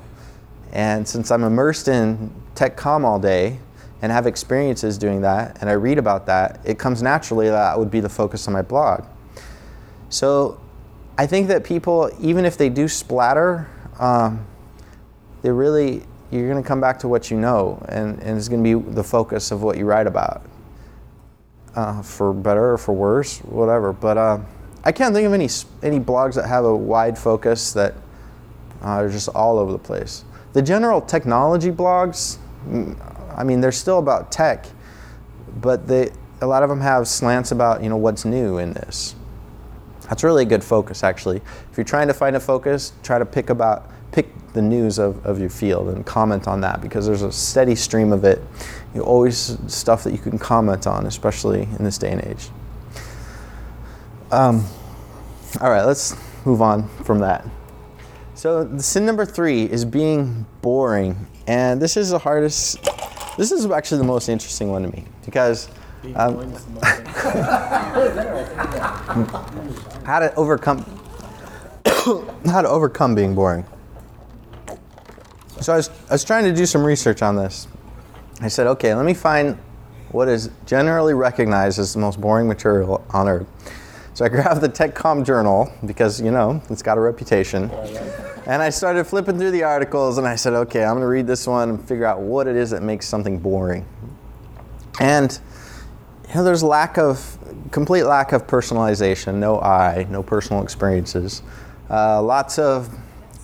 And since I'm immersed in tech comm all day and have experiences doing that and I read about that, it comes naturally that would be the focus of my blog. So I think that people, even if they do splatter, um, they really, you're going to come back to what you know and, and it's going to be the focus of what you write about. Uh, for better or for worse, whatever. But uh, I can't think of any any blogs that have a wide focus that uh, are just all over the place. The general technology blogs, I mean, they're still about tech, but they a lot of them have slants about, you know, what's new in this. That's really a good focus, actually. If you're trying to find a focus, try to pick about pick the news of, of your field and comment on that because there's a steady stream of it. You always stuff that you can comment on, especially in this day and age. Um, all right, let's move on from that. So the sin number three is being boring. And this is the hardest, this is actually the most interesting one to me because um, how to overcome, how to overcome being boring. So I was, I was trying to do some research on this. I said, okay, let me find what is generally recognized as the most boring material on earth. So I grabbed the TechCom Journal because, you know, it's got a reputation. And I started flipping through the articles, and I said, okay, I'm going to read this one and figure out what it is that makes something boring. And you know, there's lack of, complete lack of personalization, no I, no personal experiences. Uh, lots of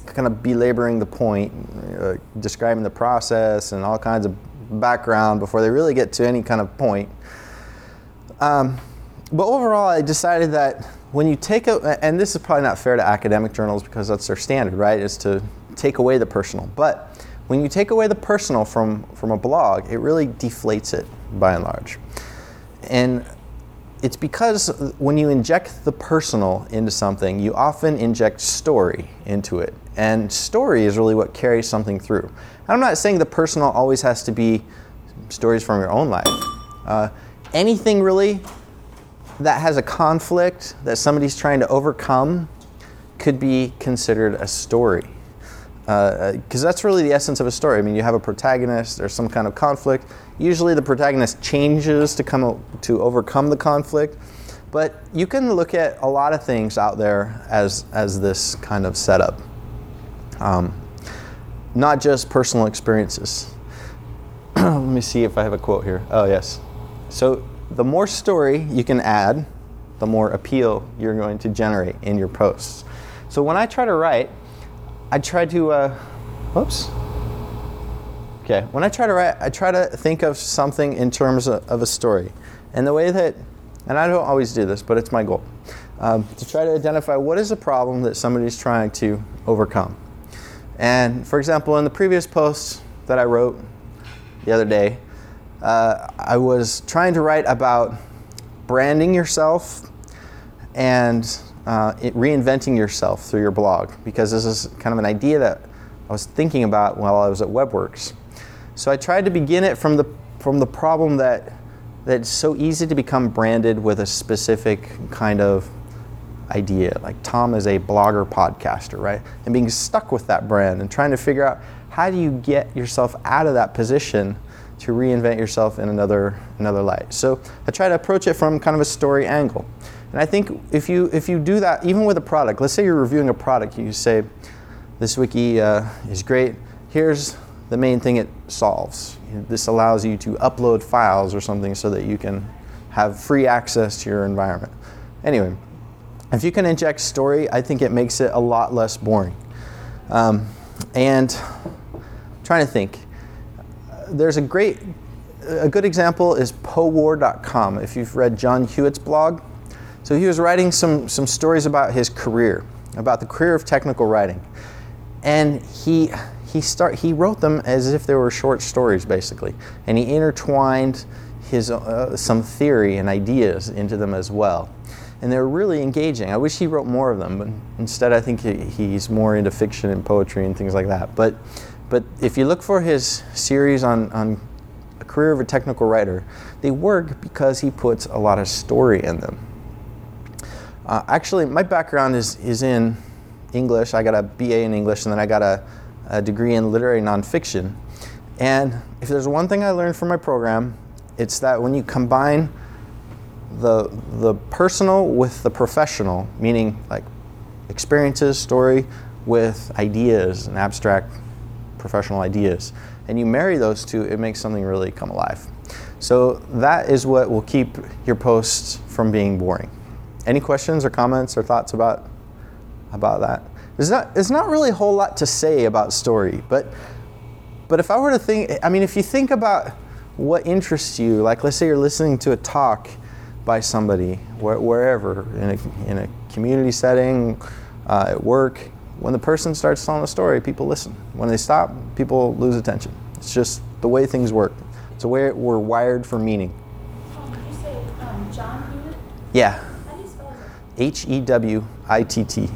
kind of belaboring the point, uh, describing the process and all kinds of background before they really get to any kind of point. Um, but overall, I decided that when you take a, and this is probably not fair to academic journals because that's their standard, right, is to take away the personal. But when you take away the personal from, from a blog, it really deflates it by and large. And it's because when you inject the personal into something, you often inject story into it. And story is really what carries something through. And I'm not saying the personal always has to be stories from your own life. Uh, anything really that has a conflict that somebody's trying to overcome could be considered a story. Because uh, that's really the essence of a story. I mean, you have a protagonist, there's some kind of conflict. Usually the protagonist changes to come o- to overcome the conflict. But you can look at a lot of things out there as, as this kind of setup. Um, not just personal experiences. Let me see if I have a quote here. Oh, yes. So the more story you can add, the more appeal you're going to generate in your posts. So when I try to write, I try to, uh, whoops. Okay, when I try to write, I try to think of something in terms of, of a story. And the way that, and I don't always do this, but it's my goal, um, to try to identify what is the problem that somebody's trying to overcome. And for example, in the previous post that I wrote the other day, uh, I was trying to write about branding yourself and Uh, it, reinventing yourself through your blog, because this is kind of an idea that I was thinking about while I was at WebWorks. So I tried to begin it from the from the problem that that it's so easy to become branded with a specific kind of idea. Like Tom is a blogger podcaster, right? And being stuck with that brand and trying to figure out how do you get yourself out of that position to reinvent yourself in another another light. So I try to approach it from kind of a story angle. And I think if you if you do that, even with a product, let's say you're reviewing a product, you say, this wiki uh, is great. Here's the main thing it solves. This allows you to upload files or something so that you can have free access to your environment. Anyway, if you can inject story, I think it makes it a lot less boring. Um, and I'm trying to think, there's a great, a good example is po war dot com. If you've read John Hewitt's blog, so he was writing some, some stories about his career, about the career of technical writing. And he he start he wrote them as if they were short stories, basically. And he intertwined his uh, some theory and ideas into them as well. And they're really engaging. I wish he wrote more of them, but instead I think he, he's more into fiction and poetry and things like that. But but if you look for his series on, on a career of a technical writer, they work because he puts a lot of story in them. Uh, actually, my background is, is in English. I got a B A in English, and then I got a, a degree in literary nonfiction. And if there's one thing I learned from my program, it's that when you combine the the personal with the professional, meaning like experiences, story, with ideas and abstract professional ideas, and you marry those two, it makes something really come alive. So that is what will keep your posts from being boring. Any questions or comments or thoughts about about that? There's not there's not really a whole lot to say about story, but but if I were to think, I mean, if you think about what interests you, like let's say you're listening to a talk by somebody wh- wherever in a in a community setting, uh, at work, when the person starts telling a story, people listen. When they stop, people lose attention. It's just the way things work. It's the way we're wired for meaning. Um, did you say um, John Hewitt? Yeah. H E W I T T.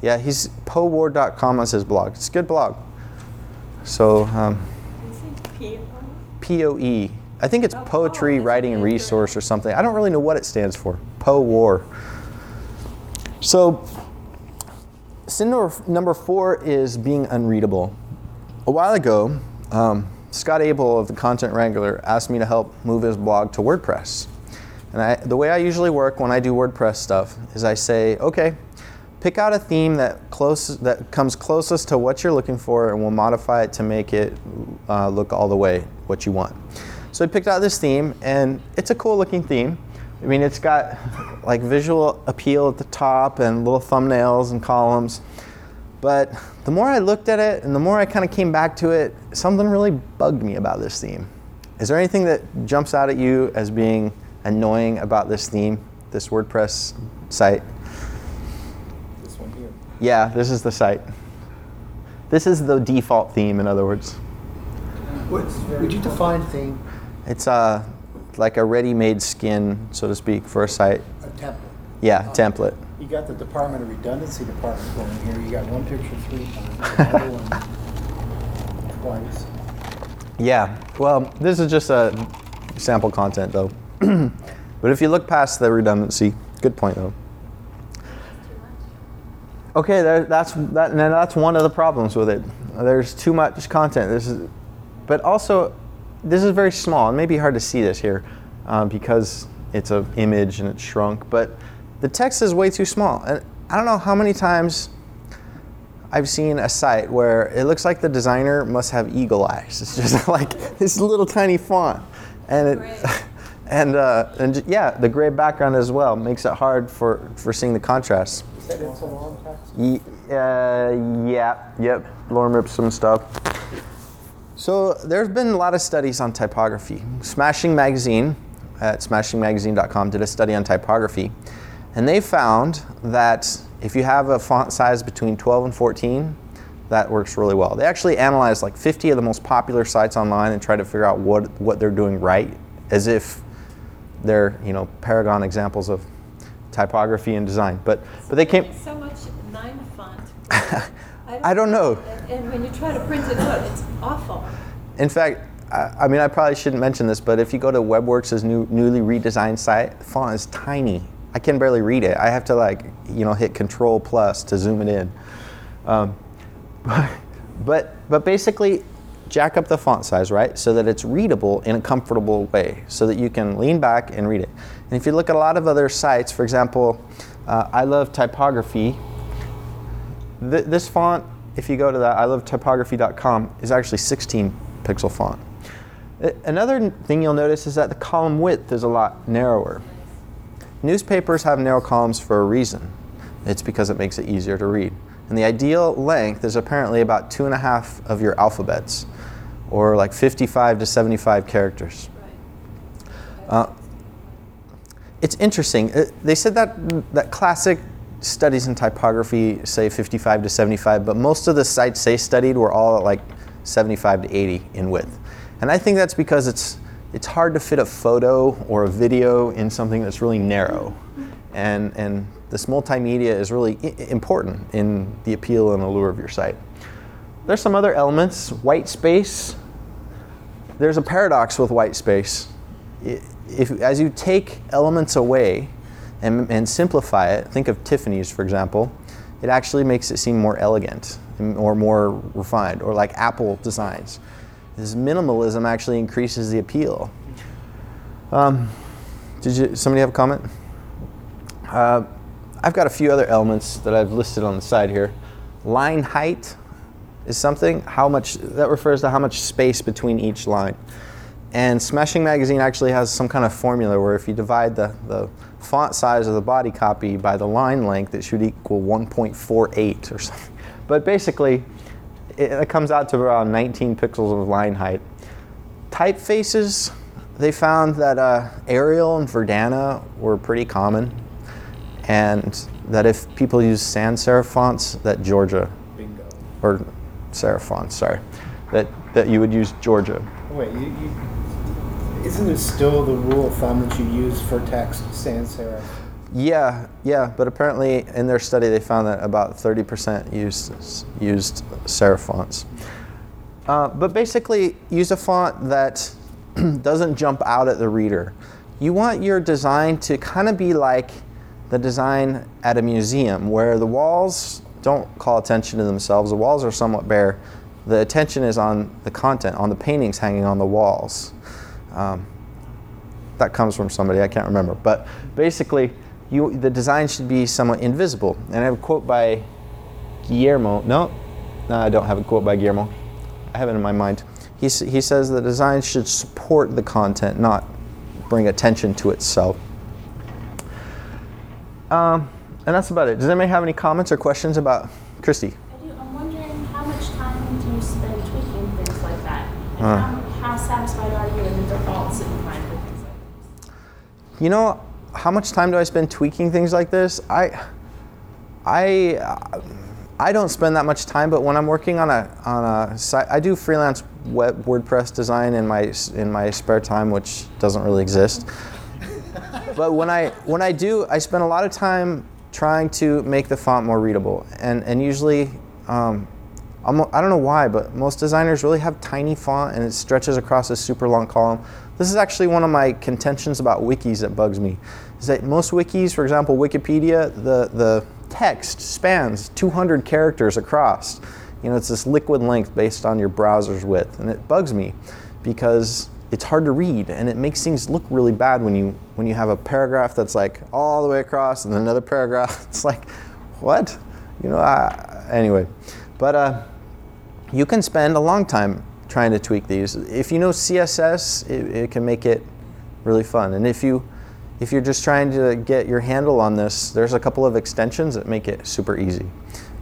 Yeah, he's po war dot com on his blog. It's a good blog. So, um, P O E. I think it's Poetry, Writing, and Resource or something. I don't really know what it stands for. Po war. So, sin number four is being unreadable. A while ago, um, Scott Abel of the Content Wrangler asked me to help move his blog to WordPress. And I, the way I usually work when I do WordPress stuff is I say, okay, Pick out a theme that close that comes closest to what you're looking for, and we'll modify it to make it uh, look all the way what you want. So I picked out this theme, and it's a cool looking theme. I mean, it's got like visual appeal at the top and little thumbnails and columns. But the more I looked at it and the more I kind of came back to it, something really bugged me about this theme. Is there anything that jumps out at you as being annoying about this theme, this WordPress site? This one here. Yeah, this is the site. This is the default theme, in other words. What, would you define theme? It's uh, like a ready-made skin, so to speak, for a site. A template. Yeah, oh. template. You got the Department of Redundancy Department going here. You got one picture three times, another one twice. Yeah, well, this is just a sample content, though. But if you look past the redundancy, good point, though. Okay, there, that's that. Now that's one of the problems with it. There's too much content. This is, but also, this is very small. It may be hard to see this here um, because it's an image and it's shrunk. But the text is way too small. And I don't know how many times I've seen a site where it looks like the designer must have eagle eyes. It's just like this little tiny font. And it, right. and, uh, and yeah, the gray background as well makes it hard for, for seeing the contrast. Is that it's a long text? Ye- uh, yeah, yep, Lauren ripped some stuff. So there's been a lot of studies on typography. Smashing Magazine at smashing magazine dot com did a study on typography. And they found that if you have a font size between twelve and fourteen, that works really well. They actually analyzed like fifty of the most popular sites online and tried to figure out what, what they're doing right, as if they're, you know, paragon examples of typography and design. But so but they came so much nine font. I don't, I don't know. And, and when you try to print it out, it's awful. In fact, I, I mean, I probably shouldn't mention this, but if you go to WebWorks' new newly redesigned site, the font is tiny. I can barely read it. I have to like, you know, hit Control plus to zoom it in. Um, but but basically, jack up the font size, right? So that it's readable in a comfortable way, so that you can lean back and read it. And if you look at a lot of other sites, for example, uh, I Love Typography. Th- this font, if you go to that I love typography dot com, is actually sixteen pixel font. Another thing you'll notice is that the column width is a lot narrower. Newspapers have narrow columns for a reason. It's because it makes it easier to read. And the ideal length is apparently about two and a half of your alphabets, or like fifty-five to seventy-five characters. Right. Uh, it's interesting. It, they said that that classic studies in typography say fifty-five to seventy-five, but most of the sites they studied were all at like seventy-five to eighty in width. And I think that's because it's It's hard to fit a photo or a video in something that's really narrow. And and this multimedia is really I- important in the appeal and allure of your site. There's some other elements. White space. There's a paradox with white space. If, as you take elements away and, and simplify it, think of Tiffany's, for example, it actually makes it seem more elegant or more refined, or like Apple designs. This minimalism actually increases the appeal. Um, did you, somebody have a comment? Uh, I've got a few other elements that I've listed on the side here. Line height is something, how much, that refers to how much space between each line. And Smashing Magazine actually has some kind of formula where if you divide the, the font size of the body copy by the line length, it should equal one point four eight or something. But basically, it comes out to around nineteen pixels of line height. Typefaces, they found that uh, Arial and Verdana were pretty common, and that if people use sans serif fonts, that Georgia, Bingo. or serif fonts, sorry, that, that you would use Georgia. Wait, you, you, isn't it still the rule of thumb that you use for text sans serif? Yeah, yeah, but apparently in their study they found that about thirty percent used, used serif fonts. Uh, but basically, use a font that doesn't jump out at the reader. You want your design to kind of be like the design at a museum, where the walls don't call attention to themselves. The walls are somewhat bare. The attention is on the content, on the paintings hanging on the walls. Um, that comes from somebody, I can't remember. But basically, you, the design should be somewhat invisible. And I have a quote by Guillermo. No, no, I don't have a quote by Guillermo. I have it in my mind. He, he says the design should support the content, not bring attention to itself. Um, and that's about it. Does anybody have any comments or questions about Christy? I do. I'm wondering how much time do you spend tweaking things like that? And uh, how, how satisfied are you in the defaults that you find for things like this? You know, how much time do I spend tweaking things like this? I, I, I don't spend that much time. But when I'm working on a on a site, I do freelance web WordPress design in my in my spare time, which doesn't really exist. But when I when I do, I spend a lot of time trying to make the font more readable. And and usually, um, I'm, I don't know why, but most designers really have tiny font, and it stretches across a super long column. This is actually one of my contentions about wikis that bugs me, is that most wikis, for example, Wikipedia, the, the text spans two hundred characters across. You know, it's this liquid length based on your browser's width, and it bugs me because it's hard to read, and it makes things look really bad when you when you have a paragraph that's like all the way across and then another paragraph. It's like, what? You know, I, anyway. But uh, you can spend a long time trying to tweak these. If you know C S S, it, it can make it really fun. And if you if you're just trying to get your handle on this, there's a couple of extensions that make it super easy.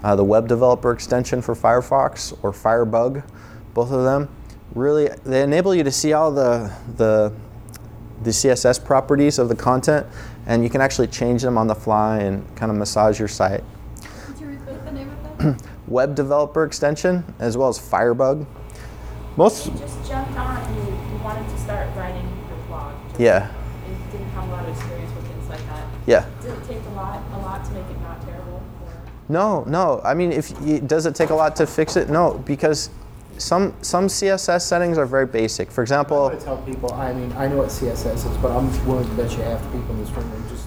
Uh, the Web Developer extension for Firefox or Firebug, both of them, really they enable you to see all the the the C S S properties of the content, and you can actually change them on the fly and kind of massage your site. Did you repeat the name of that? Web Developer extension as well as Firebug. Most you just jumped on and you wanted to start writing your blog. Yeah. You didn't have a lot of experience with things like that. Yeah. Did it take a lot, a lot to make it not terrible? Or? No, no. I mean, if you, does it take a lot to fix it? No, because some some C S S settings are very basic. For example, I want to tell people. I mean, I know what C S S is, but I'm willing to bet you half the people in this room are just.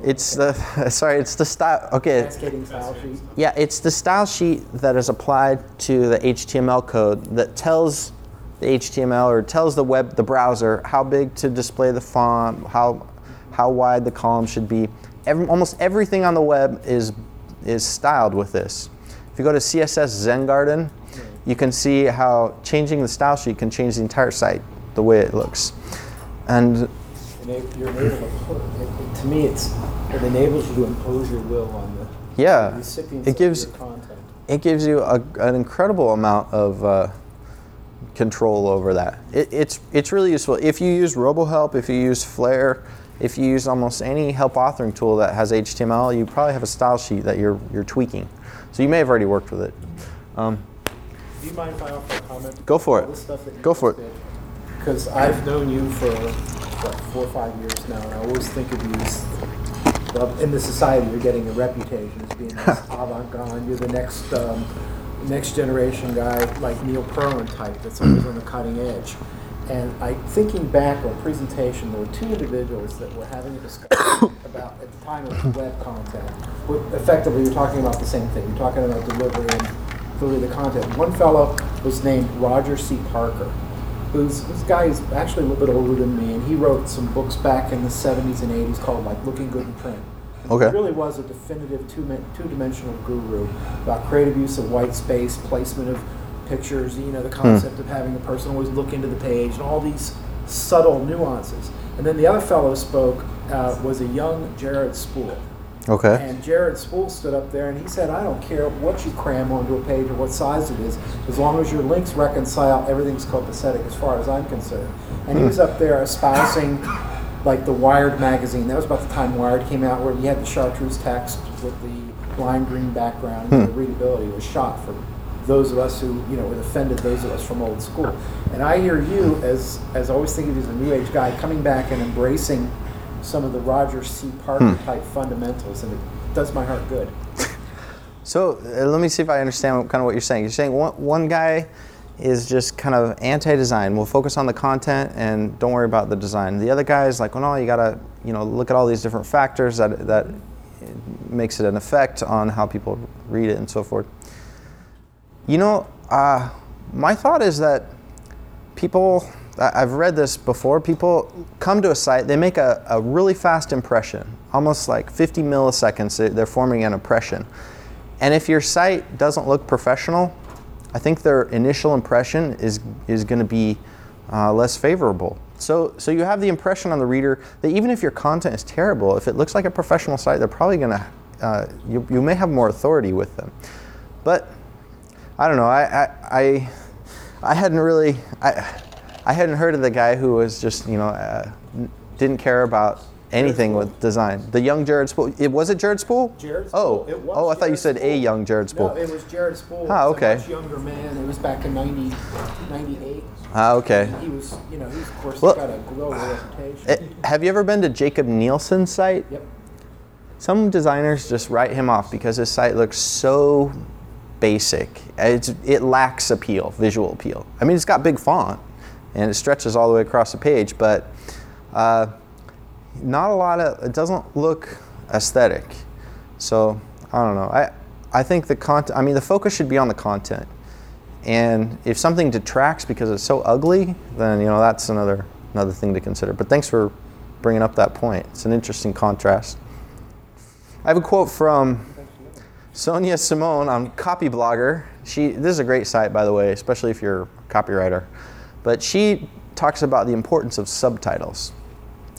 It's the sorry. It's the style. Okay. Cascading style sheet. Yeah, it's the style sheet that is applied to the H T M L code that tells the H T M L or tells the web the browser how big to display the font, how how wide the column should be. Every, almost everything on the web is is styled with this. If you go to C S S Zen Garden, you can see how changing the style sheet can change the entire site, the way it looks, and. You're able to, to me, it's, it enables you to impose your will on the, yeah, recipients it gives, of your content. It gives you a, an incredible amount of uh, control over that. It, it's it's really useful. If you use RoboHelp, if you use Flare, if you use almost any help authoring tool that has H T M L, you probably have a style sheet that you're you're tweaking. So you may have already worked with it. Um, Do you mind if I offer a comment? Go for it. Go for it. Because I've known you for what, four or five years now, and I always think of you as, well, in the society, you're getting a reputation as being this avant-garde. You're the next um, next generation guy, like Neil Perlman type, that's always on the cutting edge. And I, thinking back on a presentation, there were two individuals that were having a discussion about, at the time of web content, effectively you're talking about the same thing. You're talking about delivery and delivery of the content. One fellow was named Roger C. Parker. Who's, this guy is actually a little bit older than me, and he wrote some books back in the seventies and eighties called like Looking Good in Print. And okay. He really was a definitive two, two-dimensional guru about creative use of white space, placement of pictures, you know, the concept mm. of having a person always look into the page, and all these subtle nuances. And then the other fellow spoke uh, was a young Jared Spool. Okay. And Jared Spool stood up there and he said, I don't care what you cram onto a page or what size it is, as long as your links reconcile, everything's copacetic as far as I'm concerned. And mm. he was up there espousing like the Wired magazine. That was about the time Wired came out, where you had the chartreuse text with the lime green background, and mm. the readability was shot for those of us who, you know, it offended those of us from old school. And I hear you as, as I always think of you as a new age guy, coming back and embracing some of the Roger C. Parker hmm. type fundamentals, and it does my heart good. So uh, let me see if I understand what, kind of what you're saying. You're saying one, one guy is just kind of anti-design. We'll focus on the content and don't worry about the design. The other guy is like, well, no, you gotta, you know, look at all these different factors that that makes it an effect on how people read it and so forth. You know, uh, my thought is that people I've read this before. People come to a site, they make a, a really fast impression, almost like fifty milliseconds, they're forming an impression. And if your site doesn't look professional, I think their initial impression is is going to be uh, less favorable. So so you have the impression on the reader that even if your content is terrible, if it looks like a professional site, they're probably going to, uh, you, you may have more authority with them. But I don't know, I I, I, I hadn't really, I, I hadn't heard of the guy who was just, you know, uh, didn't care about anything with design. The young Jared Spool. It was it Jared Spool? Jared Spool. Oh, it was oh, I thought Jared you said Spool. A young Jared Spool. No, it was Jared Spool. Ah, okay. He was a much younger man. It was back in ninety, ninety-eight. Ah, okay. And he was, you know, he's of course well, got a global reputation. It, have you ever been to Jacob Nielsen's site? Yep. Some designers just write him off because his site looks so basic. It's, it lacks appeal, visual appeal. I mean, it's got big font and it stretches all the way across the page, but uh, not a lot of, it doesn't look aesthetic. So, I don't know. I I think the content, I mean, the focus should be on the content. And if something detracts because it's so ugly, then, you know, that's another another thing to consider. But thanks for bringing up that point. It's an interesting contrast. I have a quote from Sonia Simone on Copy Blogger. She, this is a great site, by the way, especially if you're a copywriter. But she talks about the importance of subtitles.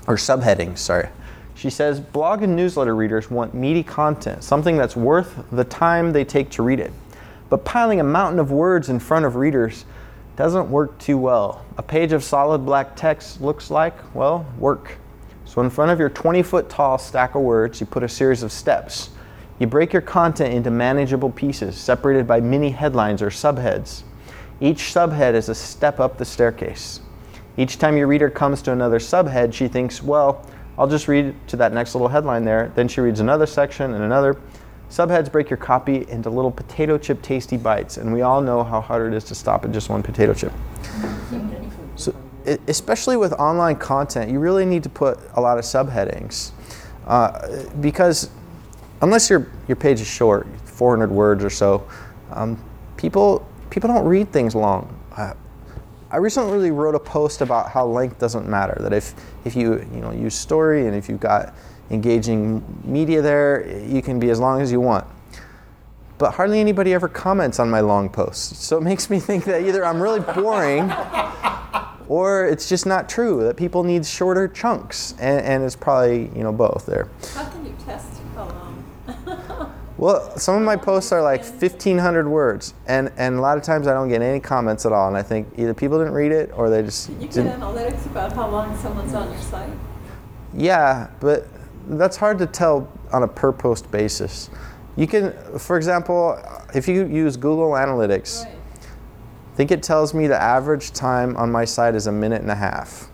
Or subheadings, sorry. She says, blog and newsletter readers want meaty content, something that's worth the time they take to read it. But piling a mountain of words in front of readers doesn't work too well. A page of solid black text looks like, well, work. So in front of your twenty-foot tall stack of words, you put a series of steps. You break your content into manageable pieces, separated by mini headlines or subheads. Each subhead is a step up the staircase. Each time your reader comes to another subhead, she thinks, well, I'll just read to that next little headline there. Then she reads another section and another. Subheads break your copy into little potato chip tasty bites, and we all know how hard it is to stop at just one potato chip. So, especially with online content, you really need to put a lot of subheadings. Uh, because unless your your page is short, four hundred words or so, um, people, people don't read things long. Uh, I recently wrote a post about how length doesn't matter, that if, if you you know use story and if you've got engaging media there, you can be as long as you want. But hardly anybody ever comments on my long posts, so it makes me think that either I'm really boring or it's just not true, that people need shorter chunks, and, and it's probably you know both there. How can you test how long? Well, some of my posts are like fifteen hundred words, and, and a lot of times I don't get any comments at all, and I think either people didn't read it or they just You didn't. Get analytics about how long someone's on your site? Yeah, but that's hard to tell on a per-post basis. You can, for example, if you use Google Analytics, right. I think it tells me the average time on my site is a minute and a half.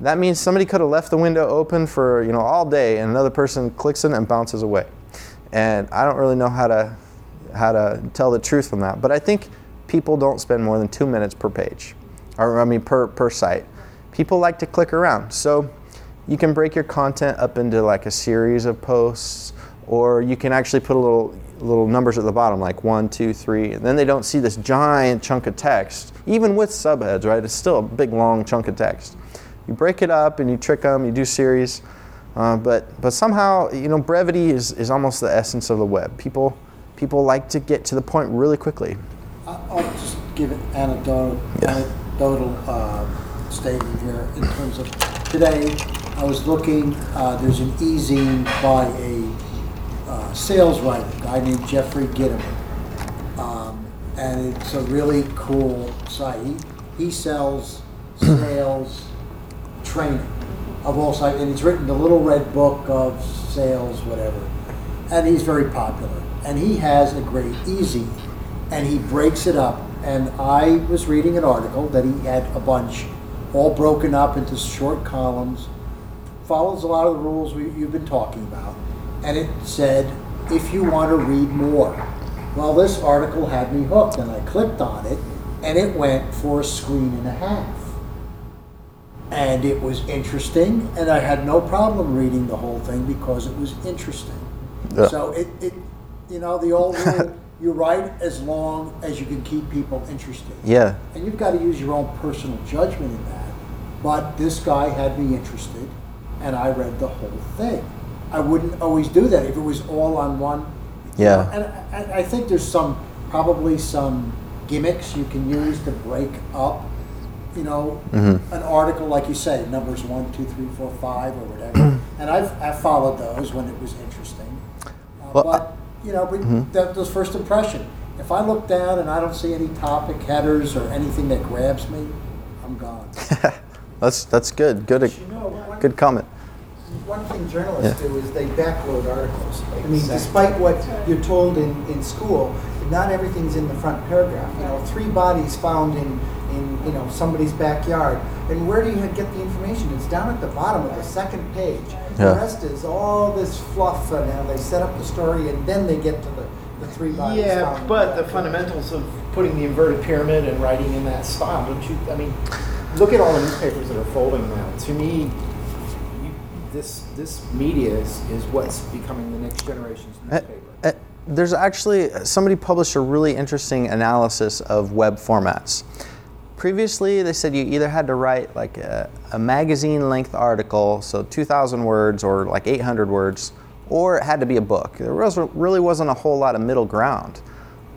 That means somebody could have left the window open for you know all day, and another person clicks in and bounces away. And I don't really know how to how to tell the truth on that. But I think people don't spend more than two minutes per page, or I mean per, per site. People like to click around. So you can break your content up into like a series of posts, or you can actually put a little little numbers at the bottom, like one, two, three, and then they don't see this giant chunk of text. Even with subheads, right? It's still a big, long chunk of text. You break it up and you trick them, you do series. Uh, but but somehow you know brevity is, is almost the essence of the web. People people like to get to the point really quickly. I'll just give an anecdotal yeah. anecdotal uh, statement here in terms of today. I was looking. Uh, there's an e-zine by a uh, sales writer, a guy named Jeffrey Gittimer, um, and it's a really cool site. He, he sells sales training. Of all sides, and he's written the little red book of sales, whatever. And he's very popular. And he has a great easy, and he breaks it up. And I was reading an article that he had a bunch, all broken up into short columns, follows a lot of the rules we, you've been talking about. And it said, if you want to read more. Well, this article had me hooked, and I clicked on it, and it went for a screen and a half. And it was interesting, and I had no problem reading the whole thing because it was interesting. Yeah. So it, it, you know, the old rule, you write as long as you can keep people interested. Yeah. And you've got to use your own personal judgment in that. But this guy had me interested, and I read the whole thing. I wouldn't always do that if it was all on one. Yeah. You know, and I think there's some, probably some gimmicks you can use to break up, you know, mm-hmm. an article, like you say, numbers one, two, three, four, five, or whatever. And I've I followed those when it was interesting. Uh, well, but, you know, we, mm-hmm. that was first impression. If I look down and I don't see any topic headers or anything that grabs me, I'm gone. That's that's good. Good, you know, one, good comment. One thing journalists yeah. do is they backload articles. I mean, exactly. Despite what you're told in, in school, not everything's in the front paragraph. You know, three bodies found in, in you know somebody's backyard. And where do you get the information? It's down at the bottom of the second page. Yeah. The rest is all this fluff, and how they set up the story, and then they get to the, the three bodies yeah, found. Yeah, but the, the fundamentals of putting the inverted pyramid and writing in that style, don't you? I mean. Look at all the newspapers that are folding now. To me, you, this this media is, is what's becoming the next generation's newspaper. Uh, uh, there's actually, somebody published a really interesting analysis of web formats. Previously, they said you either had to write like a, a magazine-length article, so two thousand words or like eight hundred words, or it had to be a book. There was, really wasn't a whole lot of middle ground.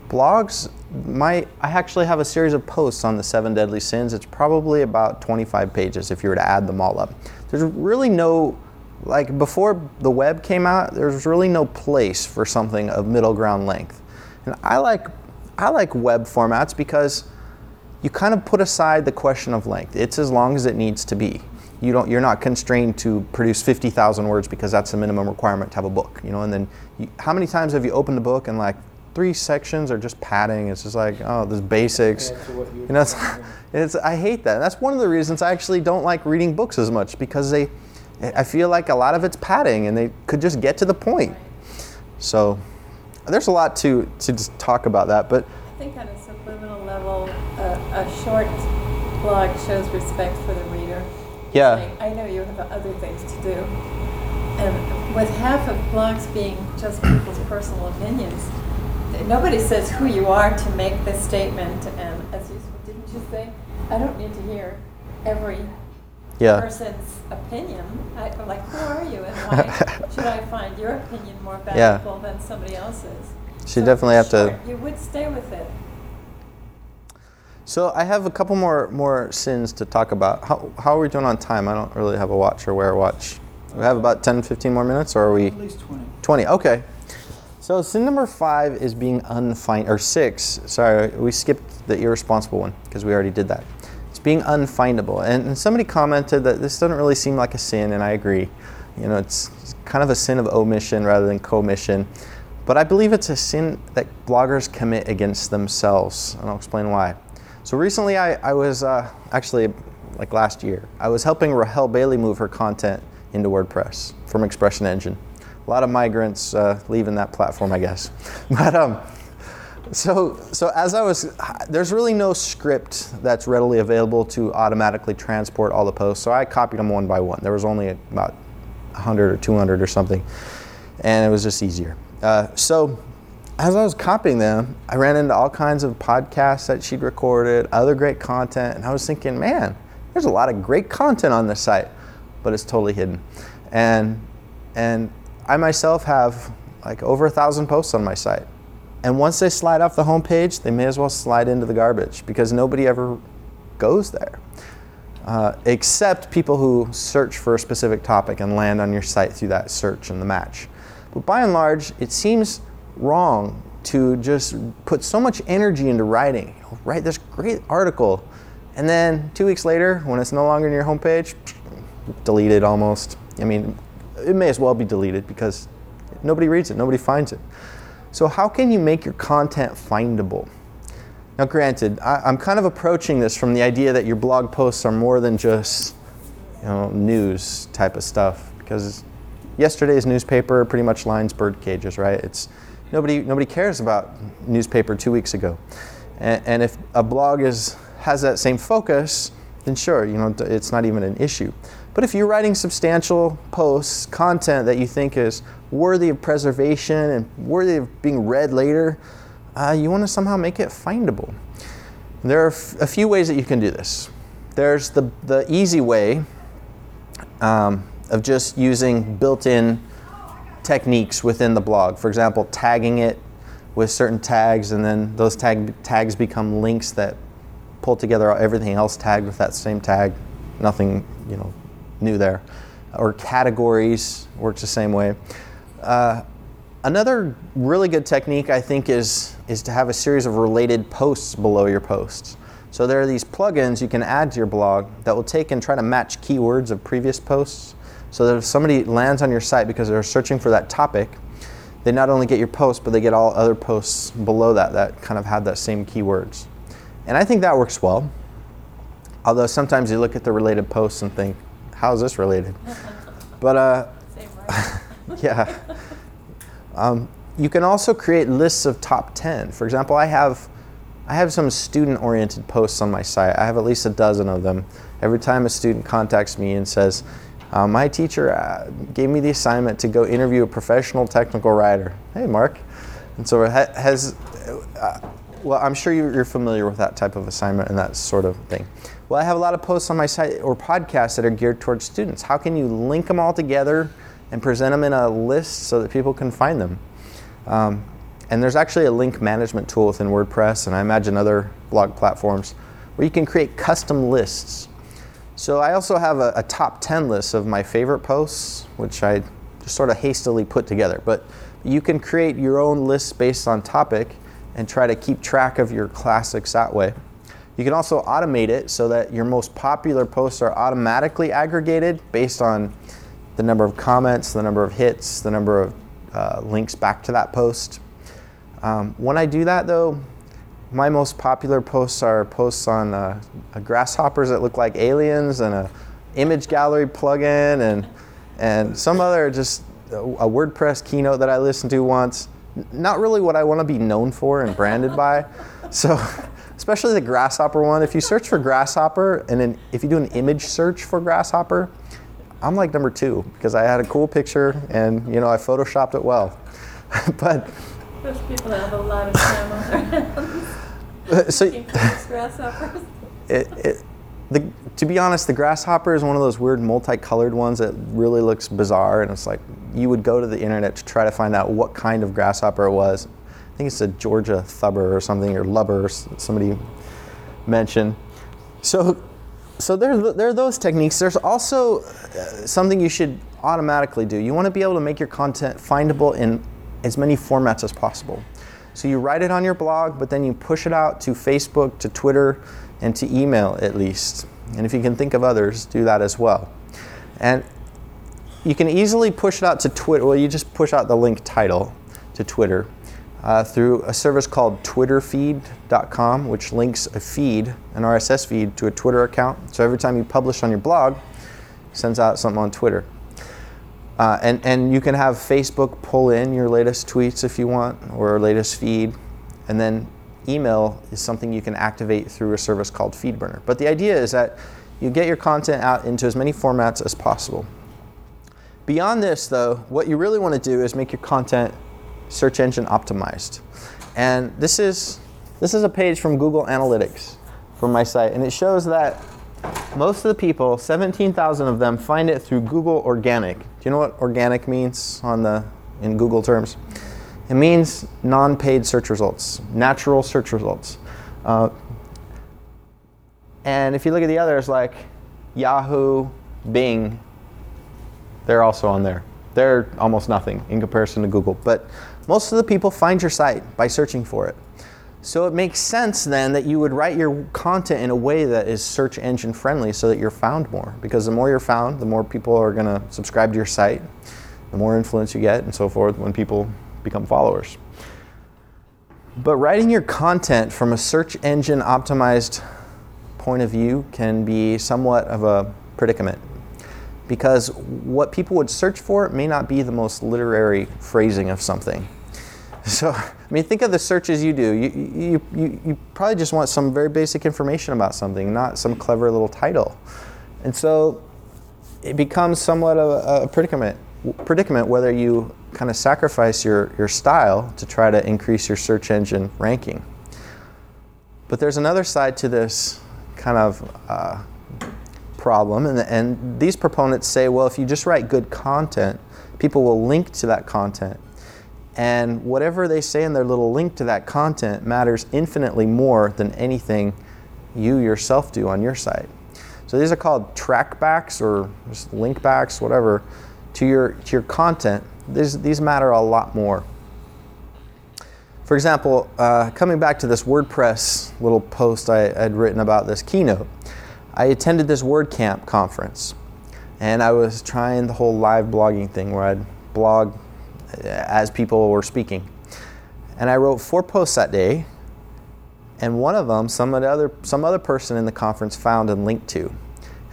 Blogs, my I actually have a series of posts on the seven deadly sins. It's probably about twenty-five pages if you were to add them all up. There's really no, like before the web came out, there's really no place for something of middle ground length. And I like I like web formats because you kind of put aside the question of length. It's as long as it needs to be. You don't, you're not constrained to produce fifty thousand words because that's the minimum requirement to have a book, you know. And then you, how many times have you opened a book and like three sections are just padding? It's just like, oh, there's basics. You know, it's, it's, I hate that. And that's one of the reasons I actually don't like reading books as much, because they, I feel like a lot of it's padding and they could just get to the point. So there's a lot to, to just talk about that. But I think on a subliminal level, uh, a short blog shows respect for the reader. Yeah. Like, I know you have other things to do. And with half of blogs being just people's personal opinions, nobody says who you are to make this statement, and as you didn't you say, I don't need to hear every yeah. person's opinion. I, I'm like, who are you, and why should I find your opinion more valuable yeah. than somebody else's? So you definitely have short, to. You would stay with it. So I have a couple more more sins to talk about. How how are we doing on time? I don't really have a watch or wear a watch. Do we have about ten, fifteen more minutes, or are we? At least twenty. Twenty. Okay. So sin number five is being unfin- or six, sorry, we skipped the irresponsible one because we already did that. It's being unfindable. And, and somebody commented that this doesn't really seem like a sin, and I agree. You know, it's, it's kind of a sin of omission rather than commission. But I believe it's a sin that bloggers commit against themselves, and I'll explain why. So recently I, I was, uh, actually like last year, I was helping Rahel Bailey move her content into WordPress from Expression Engine. A lot of migrants uh, leaving that platform, I guess. But um, so so as I was, there's really no script that's readily available to automatically transport all the posts. So I copied them one by one. There was only about one hundred or two hundred or something, and it was just easier. Uh, so as I was copying them, I ran into all kinds of podcasts that she'd recorded, other great content, and I was thinking, man, there's a lot of great content on this site, but it's totally hidden, and and. I myself have like over a thousand posts on my site. And once they slide off the homepage, they may as well slide into the garbage because nobody ever goes there. Uh, except people who search for a specific topic and land on your site through that search and the match. But by and large, it seems wrong to just put so much energy into writing. You know, write this great article, and then two weeks later, when it's no longer on your homepage, delete it almost. I mean, it may as well be deleted because nobody reads it, nobody finds it. So how can you make your content findable? Now granted, I, I'm kind of approaching this from the idea that your blog posts are more than just, you know, news type of stuff, because yesterday's newspaper pretty much lines bird cages, right? It's nobody nobody cares about newspaper two weeks ago. And, and if a blog is has that same focus, then sure, you know, it's not even an issue. But if you're writing substantial posts, content that you think is worthy of preservation and worthy of being read later, uh, you want to somehow make it findable. There are f a few ways that you can do this. There's the, the easy way um, of just using built-in techniques within the blog. For example, tagging it with certain tags, and then those tag, tags become links that pull together everything else tagged with that same tag. Nothing, you know, new there. Or categories works the same way. Uh, another really good technique, I think, is, is to have a series of related posts below your posts. So there are these plugins you can add to your blog that will take and try to match keywords of previous posts, so that if somebody lands on your site because they're searching for that topic, they not only get your post, but they get all other posts below that that kind of have that same keywords. And I think that works well. Although sometimes you look at the related posts and think, how's this related? But uh, Same word. yeah. Um, you can also create lists of top ten. For example, I have I have some student-oriented posts on my site. I have at least a dozen of them. Every time a student contacts me and says, uh, my teacher uh, gave me the assignment to go interview a professional technical writer. Hey, Mark. And so ha has, uh, well, I'm sure you're familiar with that type of assignment and that sort of thing. Well, I have a lot of posts on my site or podcasts that are geared towards students. How can you link them all together and present them in a list so that people can find them? Um, and there's actually a link management tool within WordPress, and I imagine other blog platforms, where you can create custom lists. So I also have a, a top ten list of my favorite posts, which I just sort of hastily put together. But you can create your own lists based on topic and try to keep track of your classics that way. You can also automate it so that your most popular posts are automatically aggregated based on the number of comments, the number of hits, the number of uh, links back to that post. Um, when I do that, though, my most popular posts are posts on uh, grasshoppers that look like aliens, and an image gallery plugin, and and some other just a WordPress keynote that I listened to once. Not really what I want to be known for and branded by. So, especially the grasshopper one. If you search for grasshopper, and then if you do an image search for grasshopper, I'm like number two, because I had a cool picture and, you know, I photoshopped it well. But those people that have a lot of time on their hands. So grasshoppers. It, it, the, to be honest, the grasshopper is one of those weird multicolored ones that really looks bizarre, and it's like you would go to the internet to try to find out what kind of grasshopper it was. I think it's a Georgia thubber or something, or lubber, somebody mentioned. So, so there, there are those techniques. There's also something you should automatically do. You want to be able to make your content findable in as many formats as possible. So you write it on your blog, but then you push it out to Facebook, to Twitter, and to email at least. And if you can think of others, do that as well. And you can easily push it out to Twitter. Well, you just push out the link title to Twitter. Uh, through a service called twitter feed dot com, which links a feed, an R S S feed, to a Twitter account. So every time you publish on your blog, it sends out something on Twitter. Uh, and, and you can have Facebook pull in your latest tweets if you want, or latest feed. And then email is something you can activate through a service called FeedBurner. But the idea is that you get your content out into as many formats as possible. Beyond this, though, what you really want to do is make your content search engine optimized. And this is this is a page from Google Analytics from my site, and it shows that most of the people, seventeen thousand of them, find it through Google Organic. Do you know what organic means on the in Google terms? It means non-paid search results, natural search results. Uh, and if you look at the others, like Yahoo, Bing, they're also on there. They're almost nothing in comparison to Google. But most of the people find your site by searching for it. So it makes sense then that you would write your content in a way that is search engine friendly so that you're found more. Because the more you're found, the more people are going to subscribe to your site, the more influence you get, and so forth when people become followers. But writing your content from a search engine optimized point of view can be somewhat of a predicament, because what people would search for may not be the most literary phrasing of something. So, I mean, think of the searches you do. You, you, you, you probably just want some very basic information about something, not some clever little title. And so it becomes somewhat of a predicament, predicament whether you kind of sacrifice your, your style to try to increase your search engine ranking. But there's another side to this kind of uh, problem, and, and these proponents say, well, if you just write good content, people will link to that content. And whatever they say in their little link to that content matters infinitely more than anything you yourself do on your site. So these are called trackbacks or just link backs, whatever, to your, to your content. These, these matter a lot more. For example, uh, coming back to this WordPress little post I had written about this keynote, I attended this WordCamp conference, and I was trying the whole live blogging thing where I'd blog as people were speaking. And I wrote four posts that day, and one of them some other some other person in the conference found and linked to.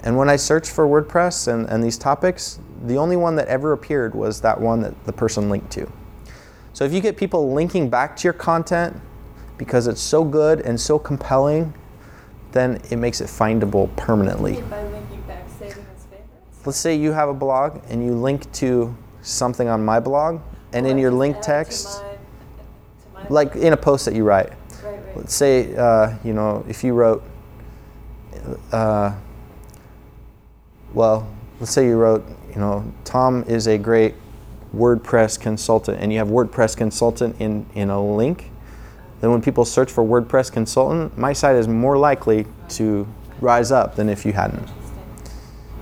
And when I searched for WordPress and, and these topics, the only one that ever appeared was that one that the person linked to. So if you get people linking back to your content because it's so good and so compelling, then it makes it findable permanently. By linking back, saving as favorites? Let's say you have a blog and you link to something on my blog, and well, in your link text, to my, to my like in a post that you write. Right, right. Let's say, uh, you know, if you wrote, uh, well, let's say you wrote, you know, Tom is a great WordPress consultant, and you have WordPress consultant in, in a link, then when people search for WordPress consultant, my site is more likely to rise up than if you hadn't.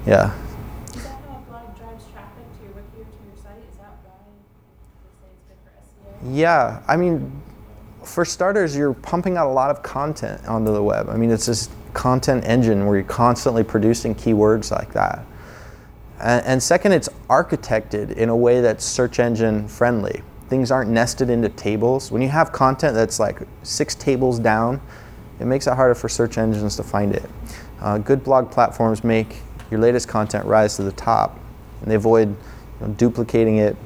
Yeah. Is that how a blog drives traffic to your wiki or to your site? Is that why they say it's good for S E O? Yeah, I mean, for starters, you're pumping out a lot of content onto the web. I mean, it's this content engine where you're constantly producing keywords like that. And second, it's architected in a way that's search engine friendly. Things aren't nested into tables. When you have content that's like six tables down, it makes it harder for search engines to find it. Uh, good blog platforms make your latest content rise to the top, and they avoid, you know, duplicating it.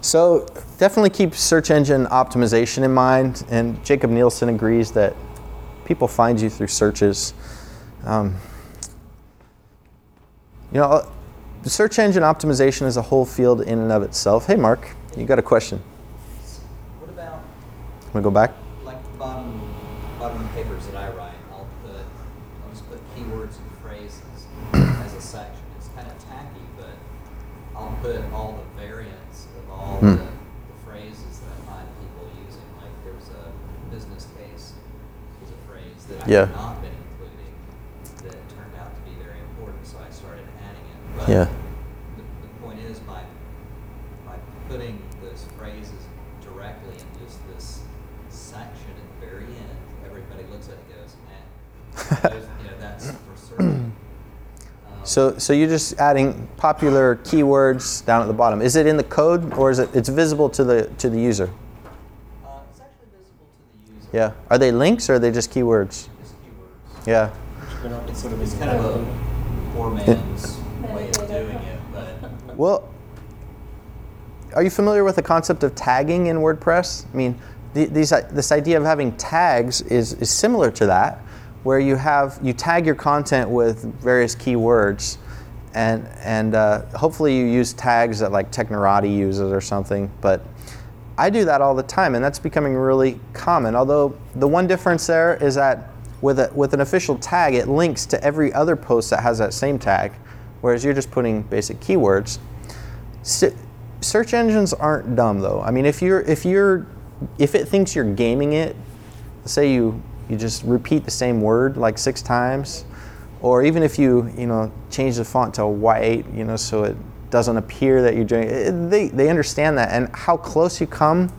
So definitely keep search engine optimization in mind, and Jacob Nielsen agrees that people find you through searches. Um, You know, search engine optimization is a whole field in and of itself. Hey, Mark, you got a question? What about? Want to go back? Like the bottom, bottom papers that I write, I'll put, I'll just put keywords and phrases as a section. It's kind of tacky, but I'll put all the variants of all mm. the, the phrases that I find people using. Like there's a business case, there's a phrase that I yeah. have not been including that turned out to be very important, so I started. But yeah. The, the point is, by, by putting those phrases directly in just this section at the very end, everybody looks at it and goes, eh. Those, you know, that's for certain. Um, so, so you're just adding popular keywords down at the bottom. Is it in the code, or is it it's visible to the to the user? Uh, it's actually visible to the user. Yeah. Are they links, or are they just keywords? Just keywords. Yeah. It's, sort of, it's kind of a poor man's way of doing it, but. Well, are you familiar with the concept of tagging in WordPress? I mean, the, these, this idea of having tags is, is similar to that, where you have you tag your content with various keywords, and and uh, hopefully you use tags that like Technorati uses or something. But I do that all the time, and that's becoming really common. Although the one difference there is that with a, with an official tag, it links to every other post that has that same tag. Whereas you're just putting basic keywords. Se- search engines aren't dumb, though. I mean, if you're if you're if it thinks you're gaming it, say you you just repeat the same word like six times, or even if you you know change the font to white, you know, so it doesn't appear that you're doing it, they they understand that, and how close you come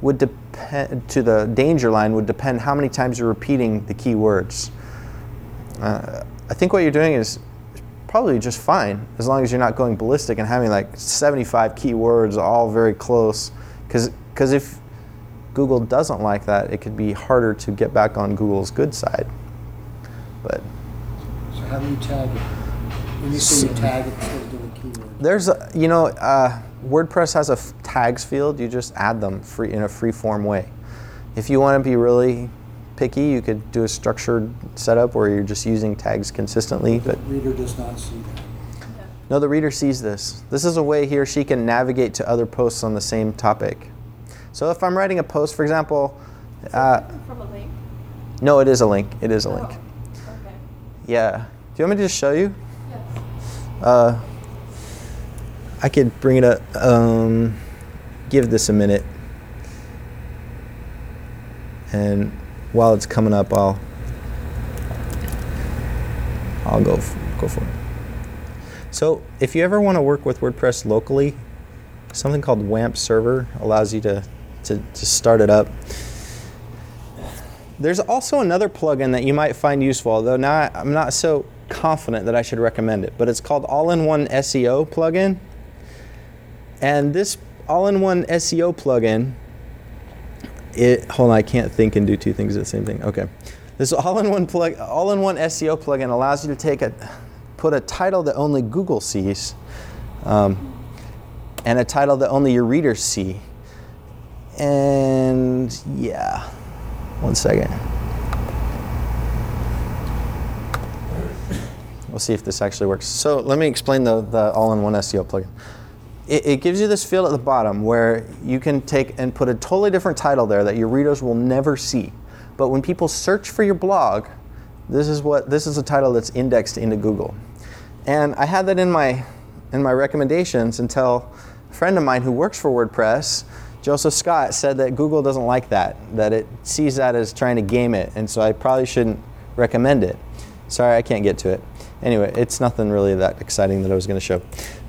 would depend to the danger line would depend how many times you're repeating the keywords. Uh, I think what you're doing is probably just fine, as long as you're not going ballistic and having like seventy-five keywords all very close, because because if Google doesn't like that, it could be harder to get back on Google's good side. But so how do you tag it? When you say you tag it, it's supposed to do a keyword. There's a, you know uh, WordPress has a f- tags field. You just add them free in a free form way. If you want to be really picky, you could do a structured setup where you're just using tags consistently. But the reader does not see that. No, the reader sees this. This is a way he or she can navigate to other posts on the same topic. So if I'm writing a post, for example... Is uh, it from a link? No, it is a link. It is a oh. link. Okay. Yeah. Do you want me to just show you? Yes. Uh, I could bring it up. Um, give this a minute. And while it's coming up, I'll... I'll go f- go for it. So if you ever want to work with WordPress locally, something called W A M P server allows you to, to, to start it up. There's also another plugin that you might find useful, although now I'm not so confident that I should recommend it, but it's called All-in-One S E O plugin. And this All-in-One S E O plugin, it, hold on, I can't think and do two things at the same thing. Okay. This all-in-one plug, all-in-one S E O plugin allows you to take a, put a title that only Google sees, um, and a title that only your readers see. And yeah, one second. We'll see if this actually works. So let me explain the, the all-in-one S E O plugin. It, it gives you this field at the bottom where you can take and put a totally different title there that your readers will never see. But when people search for your blog, this is what this is a title that's indexed into Google. And I had that in my in my recommendations until a friend of mine who works for WordPress, Joseph Scott, said that Google doesn't like that, that it sees that as trying to game it, and so I probably shouldn't recommend it. Sorry, I can't get to it. Anyway, it's nothing really that exciting that I was going to show.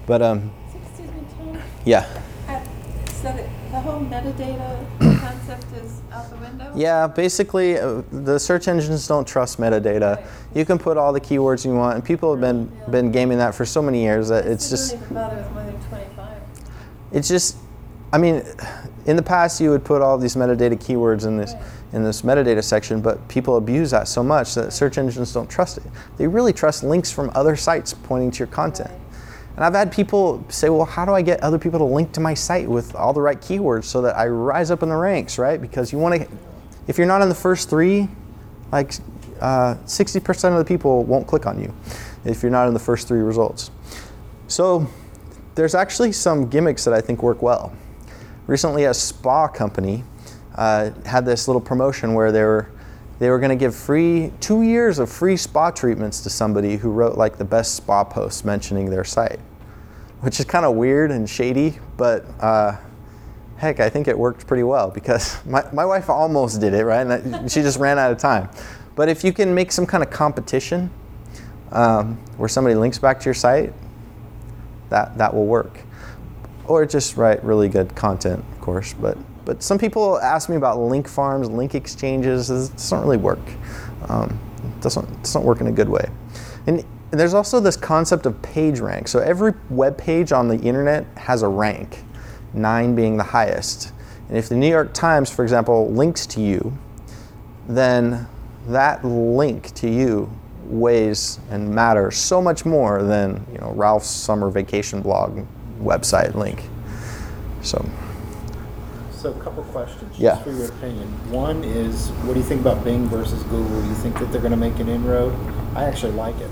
But um, excuse me, Tom. Yeah. Uh, so the, the whole metadata concept is out the window? Yeah, basically uh, the search engines don't trust metadata. Right. You can put all the keywords you want, and people have been yeah. been gaming that for so many years that I it's just... It doesn't even bother with more than twenty-five. It's just, I mean, in the past you would put all these metadata keywords in this, right. in this metadata section, but people abuse that so much that search engines don't trust it. They really trust links from other sites pointing to your content. Right. And I've had people say, well, how do I get other people to link to my site with all the right keywords so that I rise up in the ranks, right? Because you want to, if you're not in the first three, like uh, sixty percent of the people won't click on you if you're not in the first three results. So there's actually some gimmicks that I think work well. Recently, a spa company uh, had this little promotion where they were they were going to give free two years of free spa treatments to somebody who wrote like the best spa posts mentioning their site, which is kind of weird and shady, but uh, heck, I think it worked pretty well because my, my wife almost did it, right? And she just ran out of time. But if you can make some kind of competition um, where somebody links back to your site, that that will work. Or just write really good content, of course, but But some people ask me about link farms, link exchanges. It doesn't really work. Um, it doesn't, it doesn't work in a good way. And there's also this concept of page rank. So every web page on the internet has a rank, nine being the highest. And if the New York Times, for example, links to you, then that link to you weighs and matters so much more than, you know, Ralph's summer vacation blog website link. So. So a couple questions, just yeah. for your opinion. One is, what do you think about Bing versus Google? Do you think that they're going to make an inroad? I actually like it.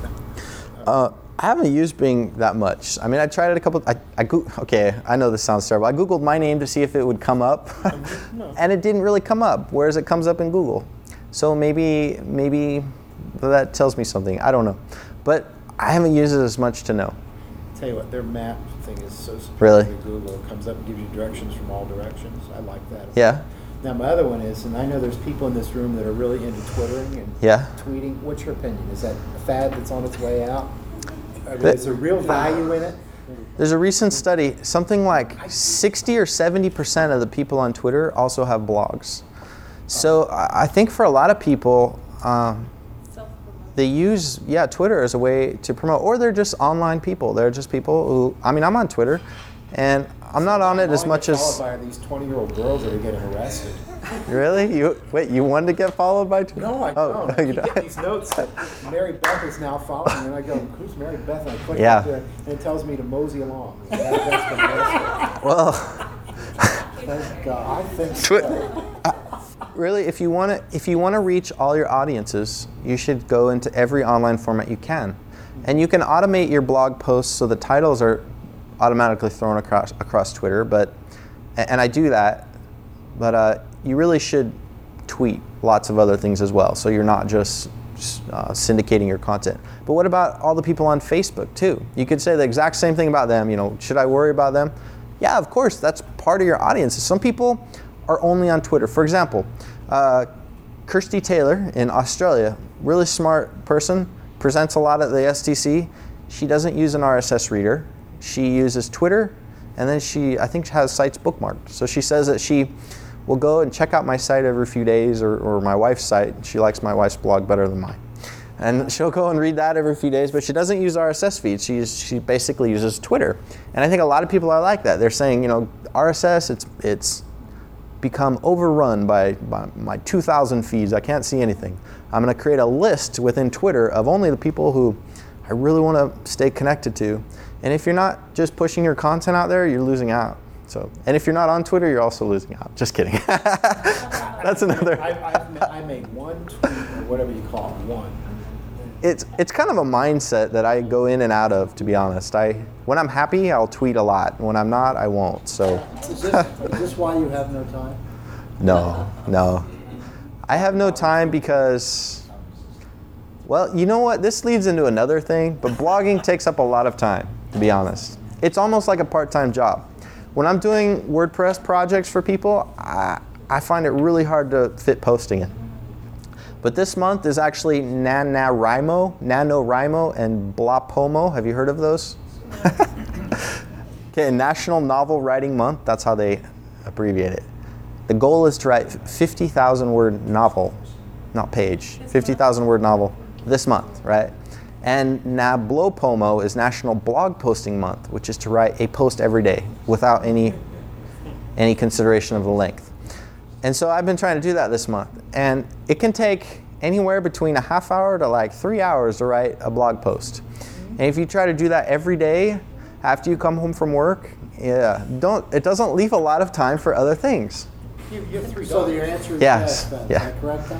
Uh, I haven't used Bing that much. I mean, I tried it a couple, I, I go- okay, I know this sounds terrible. I Googled my name to see if it would come up, no. and it didn't really come up, whereas it comes up in Google. So maybe, maybe that tells me something. I don't know. But I haven't used it as much to know. Tell you what, their map thing is so superior really? to Google. It comes up and gives you directions from all directions. I like that. Yeah. Now my other one is, and I know there's people in this room that are really into Twittering and yeah. tweeting. What's your opinion? Is that a fad that's on its way out? I mean, is there real value in it? There's a recent study. Something like sixty or seventy percent of the people on Twitter also have blogs. So I think for a lot of people, um, they use, yeah, Twitter as a way to promote, or they're just online people. They're just people who, I mean, I'm on Twitter, and I'm not on it as much as... I'm followed by these twenty-year-old girls that are getting harassed. Really? You Wait, you wanted to get followed by Twitter? No, I oh, don't. You don't. Get these notes that Mary Beth is now following, and I go, who's Mary Beth? And I click yeah. up there, and it tells me to mosey along. That, that's well... Thank God. I think so. Really, if you want to, if you want to reach all your audiences, you should go into every online format you can. And you can automate your blog posts so the titles are automatically thrown across across Twitter. But and I do that, but uh, you really should tweet lots of other things as well, so you're not just uh, syndicating your content. But what about all the people on Facebook too? You could say the exact same thing about them. You know, should I worry about them? Yeah, of course. That's part of your audience. Some people are only on Twitter. For example, uh, Kirsty Taylor in Australia, really smart person, presents a lot at the S T C. She doesn't use an R S S reader. She uses Twitter, and then she, I think, has sites bookmarked. So she says that she will go and check out my site every few days, or, or my wife's site. She likes my wife's blog better than mine. And she'll go and read that every few days, but she doesn't use R S S feeds. She she basically uses Twitter. And I think a lot of people are like that. They're saying, you know, R S S, it's it's become overrun by, by my two thousand feeds. I can't see anything. I'm going to create a list within Twitter of only the people who I really want to stay connected to. And if you're not just pushing your content out there, you're losing out. So, and if you're not on Twitter, you're also losing out. Just kidding. That's another. I, I made one tweet, or whatever you call it, one. It's it's kind of a mindset that I go in and out of, to be honest. I when I'm happy, I'll tweet a lot. When I'm not, I won't. So. Is this, is this why you have no time? No, no. I have no time because, well, you know what? This leads into another thing, but blogging takes up a lot of time, to be honest. It's almost like a part-time job. When I'm doing WordPress projects for people, I, I find it really hard to fit posting in. But this month is actually NaNoWriMo, NaNoWriMo, and BloPoMo. Have you heard of those? Okay, National Novel Writing Month. That's how they abbreviate it. The goal is to write fifty thousand word novel, not page, fifty thousand word novel this month, right? And NaBloPoMo is National Blog Posting Month, which is to write a post every day without any any consideration of the length. And so I've been trying to do that this month. And it can take anywhere between a half hour to like three hours to write a blog post. And if you try to do that every day after you come home from work, yeah, don't it doesn't leave a lot of time for other things. You have three dollars. So your answer is yes. Yes, yeah. Is that correct, Tom?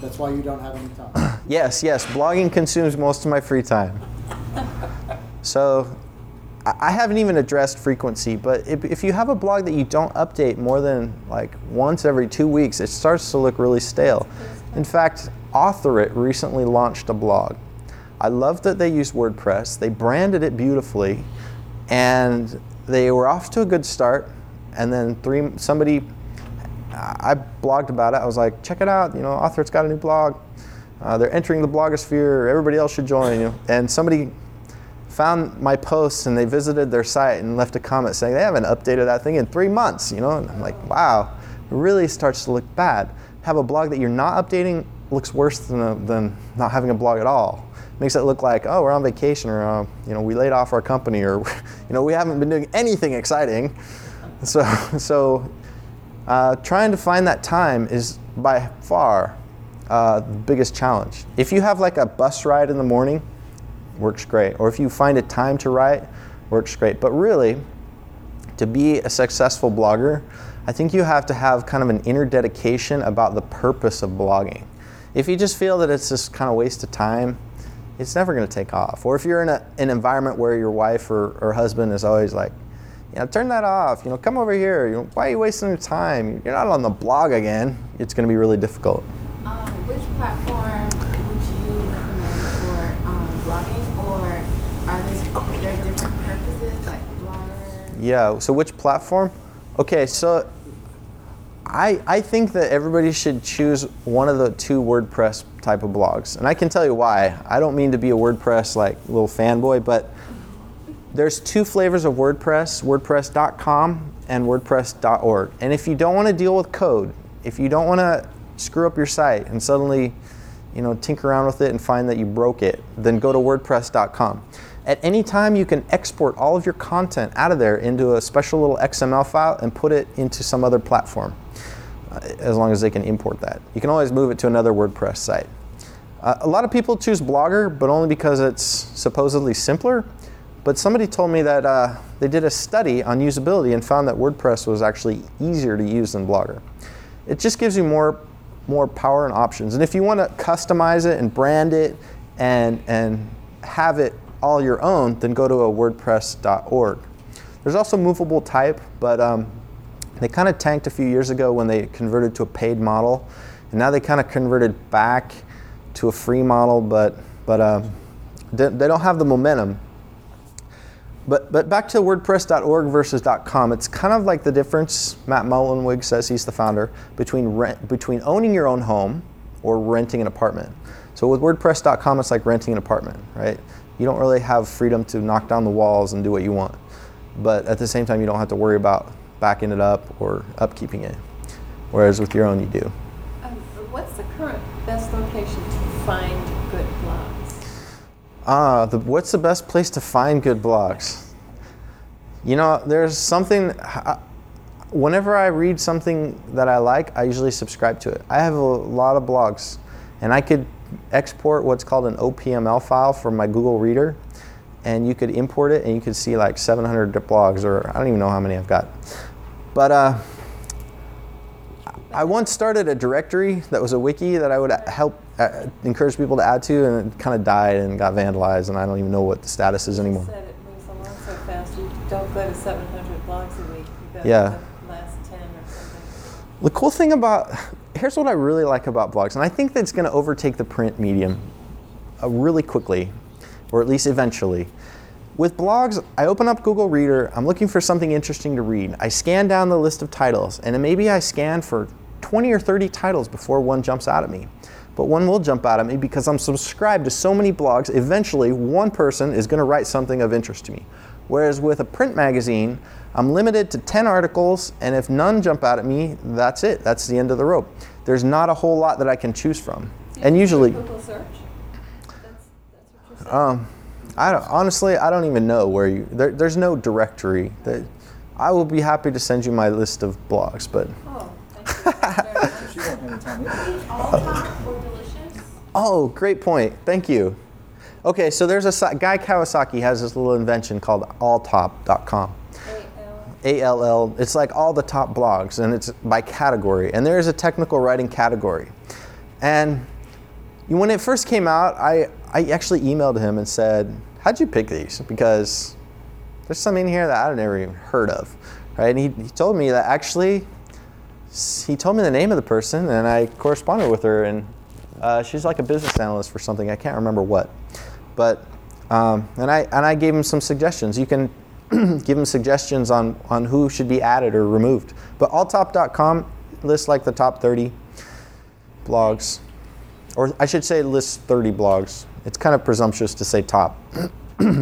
That's why you don't have any time. Yes, yes. Blogging consumes most of my free time. So I haven't even addressed frequency, but if, if you have a blog that you don't update more than like once every two weeks, it starts to look really stale. In fact, Authorit recently launched a blog. I love that they used WordPress. They branded it beautifully, and they were off to a good start. And then three somebody. I blogged about it. I was like, check it out. You know, Authorit's got a new blog. Uh, they're entering the blogosphere. Everybody else should join. You know? And somebody found my posts, and they visited their site and left a comment saying they haven't updated that thing in three months. You know, and I'm like, wow, it really starts to look bad. Have a blog that you're not updating looks worse than a, than not having a blog at all. Makes it look like, oh, we're on vacation, or uh, you know, we laid off our company, or you know, we haven't been doing anything exciting. So, so. Uh, trying to find that time is by far uh, the biggest challenge. If you have like a bus ride in the morning, works great. Or if you find a time to write, works great. But really, to be a successful blogger, I think you have to have kind of an inner dedication about the purpose of blogging. If you just feel that it's just kind of waste of time, it's never going to take off. Or if you're in a, an environment where your wife or, or husband is always like, you know, turn that off. You know, come over here. You know, why are you wasting your time? You're not on the blog again. It's going to be really difficult. Um, which platform would you recommend for um, blogging, or are there, there different purposes like Blogger? Yeah. So which platform? Okay. So I I think that everybody should choose one of the two WordPress type of blogs, and I can tell you why. I don't mean to be a WordPress like little fanboy, but there's two flavors of WordPress, WordPress dot com and WordPress dot org. And if you don't want to deal with code, if you don't want to screw up your site and suddenly, you know, tinker around with it and find that you broke it, then go to WordPress dot com. At any time, you can export all of your content out of there into a special little X M L file and put it into some other platform, as long as they can import that. You can always move it to another WordPress site. Uh, a lot of people choose Blogger, but only because it's supposedly simpler. But somebody told me that uh, they did a study on usability and found that WordPress was actually easier to use than Blogger. It just gives you more, more power and options. And if you want to customize it and brand it and, and have it all your own, then go to a WordPress dot org. There's also movable type, but um, they kind of tanked a few years ago when they converted to a paid model. And now they kind of converted back to a free model, but but um, they, they don't have the momentum. But but back to WordPress dot org versus .com, it's kind of like the difference, Matt Mullenweg says, he's the founder, between rent, between owning your own home or renting an apartment. So with WordPress dot com, it's like renting an apartment, right? You don't really have freedom to knock down the walls and do what you want. But at the same time, you don't have to worry about backing it up or upkeeping it. Whereas with your own, you do. Um, what's the current best location to find good blogs? Ah, the, what's the best place to find good blogs? You know, there's something, I, whenever I read something that I like, I usually subscribe to it. I have a lot of blogs, and I could export what's called an O P M L file from my Google Reader, and you could import it, and you could see like seven hundred blogs, or I don't even know how many I've got. But uh, I once started a directory that was a wiki that I would help uh, encourage people to add to, and it kind of died and got vandalized, and I don't even know what the status is anymore. You said it moves along so fast, you don't go to seven hundred blogs a week. You go yeah. to the last ten or something. The cool thing about, here's what I really like about blogs, and I think that's going to overtake the print medium uh, really quickly, or at least eventually. With blogs, I open up Google Reader, I'm looking for something interesting to read. I scan down the list of titles, and maybe I scan for twenty or thirty titles before one jumps out at me. But one will jump out at me because I'm subscribed to so many blogs, eventually one person is going to write something of interest to me. Whereas with a print magazine, I'm limited to ten articles, and if none jump out at me, that's it. That's the end of the rope. There's not a whole lot that I can choose from. Do and you usually... Google search? That's, that's what you're saying. Um, I don't, honestly, I don't even know where you, there, there's no directory. That, I will be happy to send you my list of blogs, but. Oh, thank you. Oh, great point, thank you. Okay, so there's a, Guy Kawasaki has this little invention called all top dot com. A L L, it's like all the top blogs, and it's by category, and there is a technical writing category. And when it first came out, I, I actually emailed him and said, how'd you pick these? Because there's some in here that I've never even heard of, right? And he, he told me that actually, he told me the name of the person, and I corresponded with her, and uh, she's like a business analyst for something. I can't remember what. But, um, and I and I gave him some suggestions. You can give him suggestions on, on who should be added or removed. But all top dot com lists like the top thirty blogs. Or I should say lists thirty blogs. It's kind of presumptuous to say top. You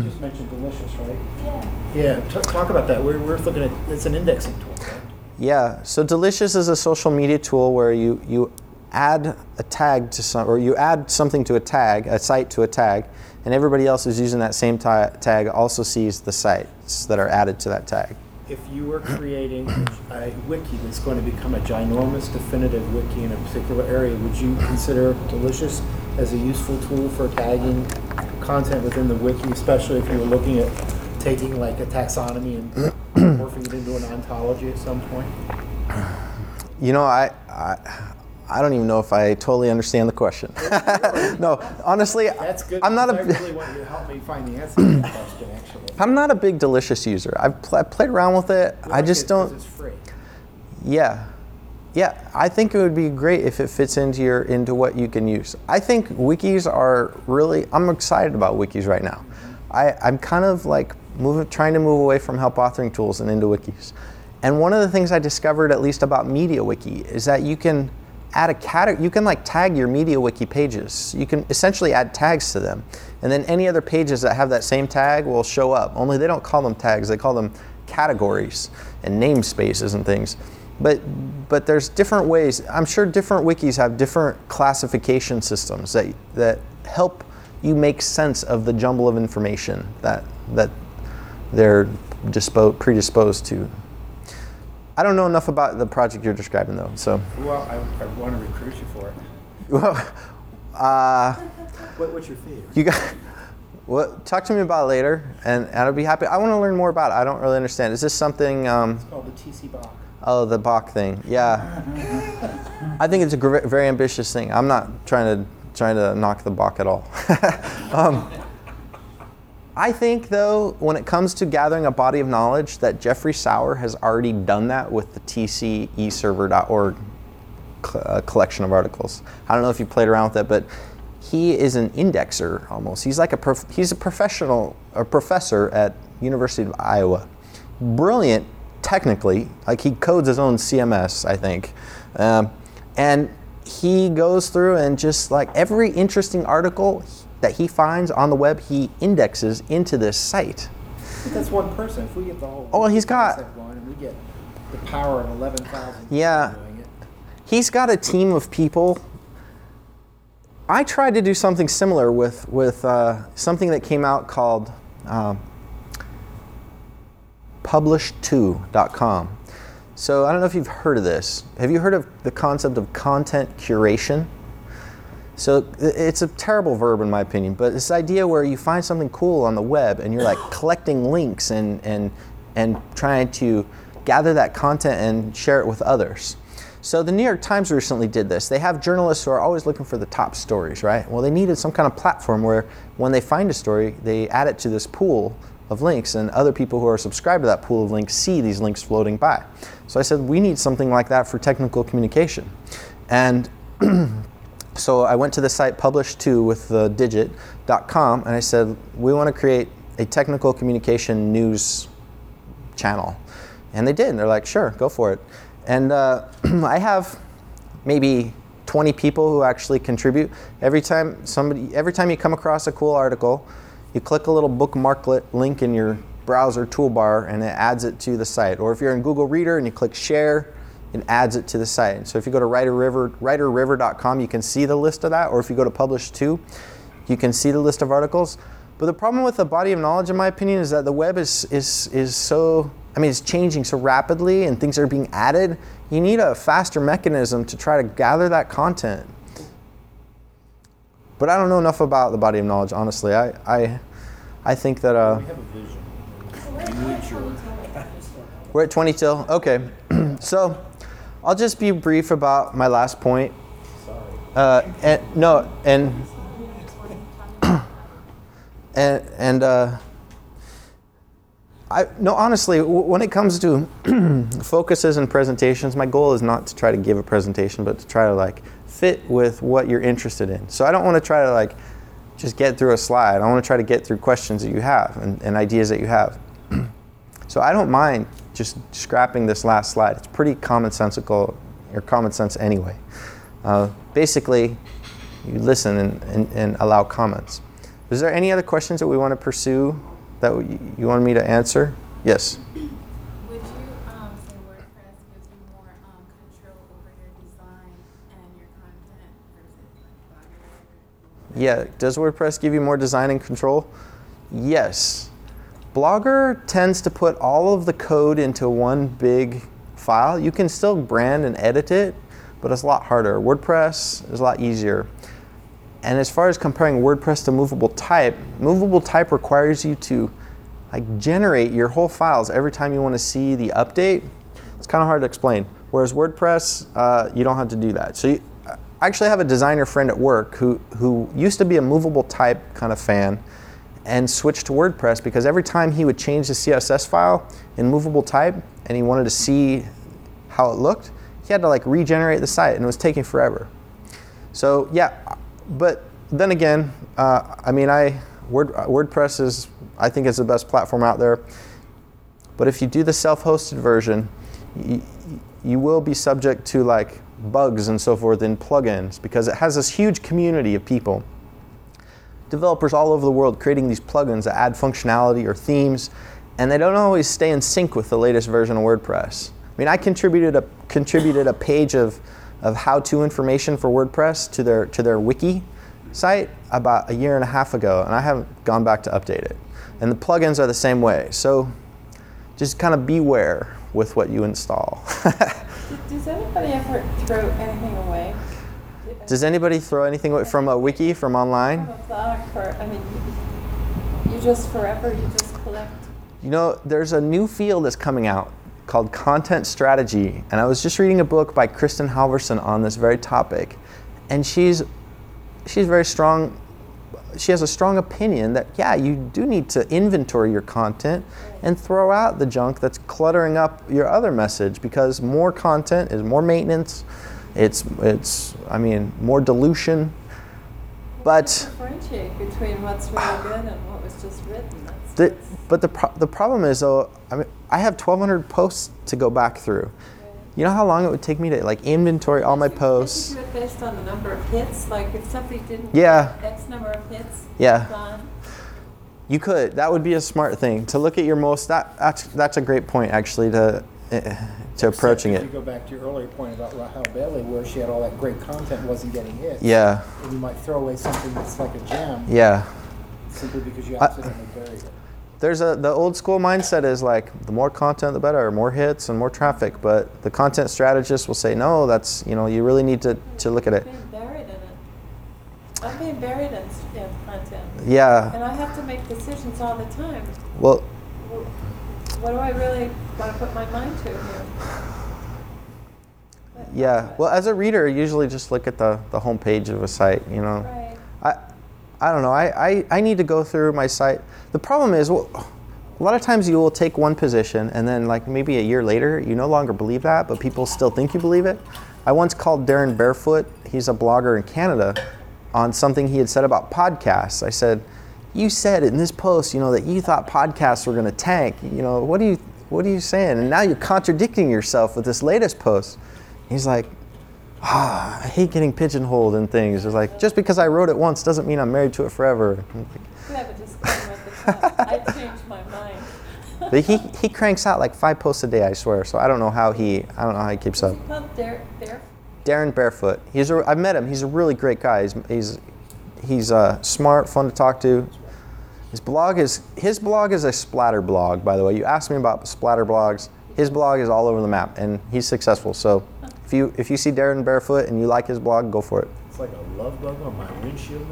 just mentioned Delicious, right? Yeah. Yeah, talk about that. We're, we're looking at, it's an indexing tool, right? Yeah, so Delicious is a social media tool where you, you add a tag to some, or you add something to a tag, a site to a tag, and everybody else who's using that same ta- tag also sees the sites that are added to that tag. If you were creating a wiki that's going to become a ginormous definitive wiki in a particular area, would you consider Delicious as a useful tool for tagging content within the wiki, especially if you were looking at taking like a taxonomy and morphing it into an ontology at some point? You know, I, I I don't even know if I totally understand the question. No, honestly, that's good. I'm not a. I really want you to help me find the answer to that question, actually. I'm not a big Delicious user. I've pl- played around with it. Like I just it, don't. It's free. Yeah, yeah. I think it would be great if it fits into your into what you can use. I think wikis are really. I'm excited about wikis right now. Mm-hmm. I, I'm kind of like moving, trying to move away from help authoring tools and into wikis. And one of the things I discovered, at least about MediaWiki, is that you can. Add a category, you can like tag your MediaWiki pages. You can essentially add tags to them. And then any other pages that have that same tag will show up. Only they don't call them tags, they call them categories and namespaces and things. But but there's different ways. I'm sure different wikis have different classification systems that that help you make sense of the jumble of information that that they're dispo- predisposed to. I don't know enough about the project you're describing, though. So. Well, I, I want to recruit you for it. Well, uh, what, what's your fee? You got. Well, talk to me about it later, and, and I'll be happy. I want to learn more about it. I don't really understand. Is this something? Um, it's called the T C Bach. Oh, the Bach thing. Yeah. I think it's a gr- very ambitious thing. I'm not trying to trying to knock the Bach at all. um, I think, though, when it comes to gathering a body of knowledge, that Jeffrey Sauer has already done that with the T C e server dot org uh, collection of articles. I don't know if you played around with that, but he is an indexer almost. He's like a prof- he's a professional, a professor at University of Iowa. Brilliant, technically. Like, he codes his own C M S, I think, um, and he goes through and just like every interesting article that he finds on the web, he indexes into this site. But that's one person. If we get the whole, oh, he's got one, and we get the power of eleven thousand. Yeah, doing it. He's got a team of people. I tried to do something similar with with uh, something that came out called um, publish two dot com. So I don't know if you've heard of this. Have you heard of the concept of content curation? So it's a terrible verb in my opinion, but this idea where you find something cool on the web and you're like collecting links and and and trying to gather that content and share it with others. So the New York Times recently did this. They have journalists who are always looking for the top stories, right? Well, they needed some kind of platform where when they find a story, they add it to this pool of links, and other people who are subscribed to that pool of links see these links floating by. So I said, we need something like that for technical communication. And so I went to the site publish two with the digit dot com, and I said, we want to create a technical communication news channel. And they did, and they're like, sure, go for it. And uh, I have maybe twenty people who actually contribute. Every time somebody, every time you come across a cool article, you click a little bookmarklet link in your browser toolbar and it adds it to the site. Or if you're in Google Reader and you click share, it adds it to the site. So if you go to writer river dot com, you can see the list of that. Or if you go to publish two, you can see the list of articles. But the problem with the body of knowledge, in my opinion, is that the web is is is so, I mean, it's changing so rapidly and things are being added. You need a faster mechanism to try to gather that content. But I don't know enough about the body of knowledge, honestly. I I, I think that... Uh, we have a vision. We're at twenty till? Okay. So I'll just be brief about my last point. Sorry. Uh, and, no, and... and... and uh, I, no, honestly, w- when it comes to focuses and presentations, my goal is not to try to give a presentation, but to try to like fit with what you're interested in. So I don't want to try to like just get through a slide. I want to try to get through questions that you have and, and ideas that you have. So I don't mind just scrapping this last slide. It's pretty commonsensical, or common sense anyway. Uh, basically, you listen and, and, and allow comments. Is there any other questions that we want to pursue? That you wanted me to answer? Yes. Would you um, say WordPress gives you more um, control over your design and your content versus like Blogger? Yeah. Does WordPress give you more design and control? Yes. Blogger tends to put all of the code into one big file. You can still brand and edit it, but it's a lot harder. WordPress is a lot easier. And as far as comparing WordPress to movable type, movable type requires you to like generate your whole files every time you want to see the update. It's kind of hard to explain. Whereas WordPress, uh, you don't have to do that. So you, I actually have a designer friend at work who, who used to be a movable type kind of fan and switched to WordPress because every time he would change the C S S file in movable type and he wanted to see how it looked, he had to like regenerate the site and it was taking forever. So yeah. But then again, uh, I mean, I Word, WordPress is, I think, is the best platform out there. But if you do the self-hosted version, you, you will be subject to like bugs and so forth in plugins because it has this huge community of people, developers all over the world creating these plugins that add functionality or themes, and they don't always stay in sync with the latest version of WordPress. I mean, I contributed a contributed a page of. of how-to information for WordPress to their to their wiki site about a year and a half ago, and I haven't gone back to update it. And the plugins are the same way, so just kind of beware with what you install. Does anybody ever throw anything away? Does anybody throw anything away from a wiki, from online? From a blog, or, I mean, you just forever, you just collect. You know, there's a new field that's coming out called content strategy, and I was just reading a book by Kristen Halverson on this very topic, and she's she's very strong she has a strong opinion that, yeah, you do need to inventory your content and throw out the junk that's cluttering up your other message, because more content is more maintenance. It's, it's I mean, more dilution. But differentiate between what's really good and what was just written. That's, the, that's but the pro- the problem is, though, I mean, I have twelve hundred posts to go back through. You know how long it would take me to like inventory all my posts? Do it based on the number of hits. Like if something didn't yeah. get X number of hits, yeah. it's gone. You could. That would be a smart thing to look at your most. That that's, that's a great point actually to uh, to Except approaching if it. You go back to your earlier point about Rahel Bailey, where she had all that great content, wasn't getting hits. Yeah. And you might throw away something that's like a gem. Yeah. Simply because you accidentally buried it. There's a, the old school mindset is like, the more content, the better, more hits and more traffic. But the content strategist will say, no, that's, you know, you really need to, to look at it. I'm being buried in it. I'm being buried in content. Yeah. And I have to make decisions all the time. Well, what do I really want to put my mind to here? But yeah. Well, as a reader, I usually just look at the, the home page of a site, you know. Right. I, I don't know, I, I, I need to go through my site. The problem is, well, a lot of times you will take one position and then like maybe a year later, you no longer believe that, but people still think you believe it. I once called Darren Barefoot, he's a blogger in Canada, on something he had said about podcasts. I said, you said in this post, you know, that you thought podcasts were gonna tank. You know, what are you, what are you saying? And now you're contradicting yourself with this latest post. He's like, ah, I hate getting pigeonholed in things. It's like, just because I wrote it once doesn't mean I'm married to it forever. Yeah, but just I changed my mind. But he, he cranks out like five posts a day, I swear. So I don't know how he I don't know how he keeps up. Is he called Dar- Barefoot? Darren Barefoot. He's a, I've met him. He's a really great guy. He's he's he's uh, smart, fun to talk to. His blog is his blog is a splatter blog, by the way. You asked me about splatter blogs. His blog is all over the map, and he's successful. So. If you if you see Darren Barefoot and you like his blog, go for it. It's like a love bug on my windshield.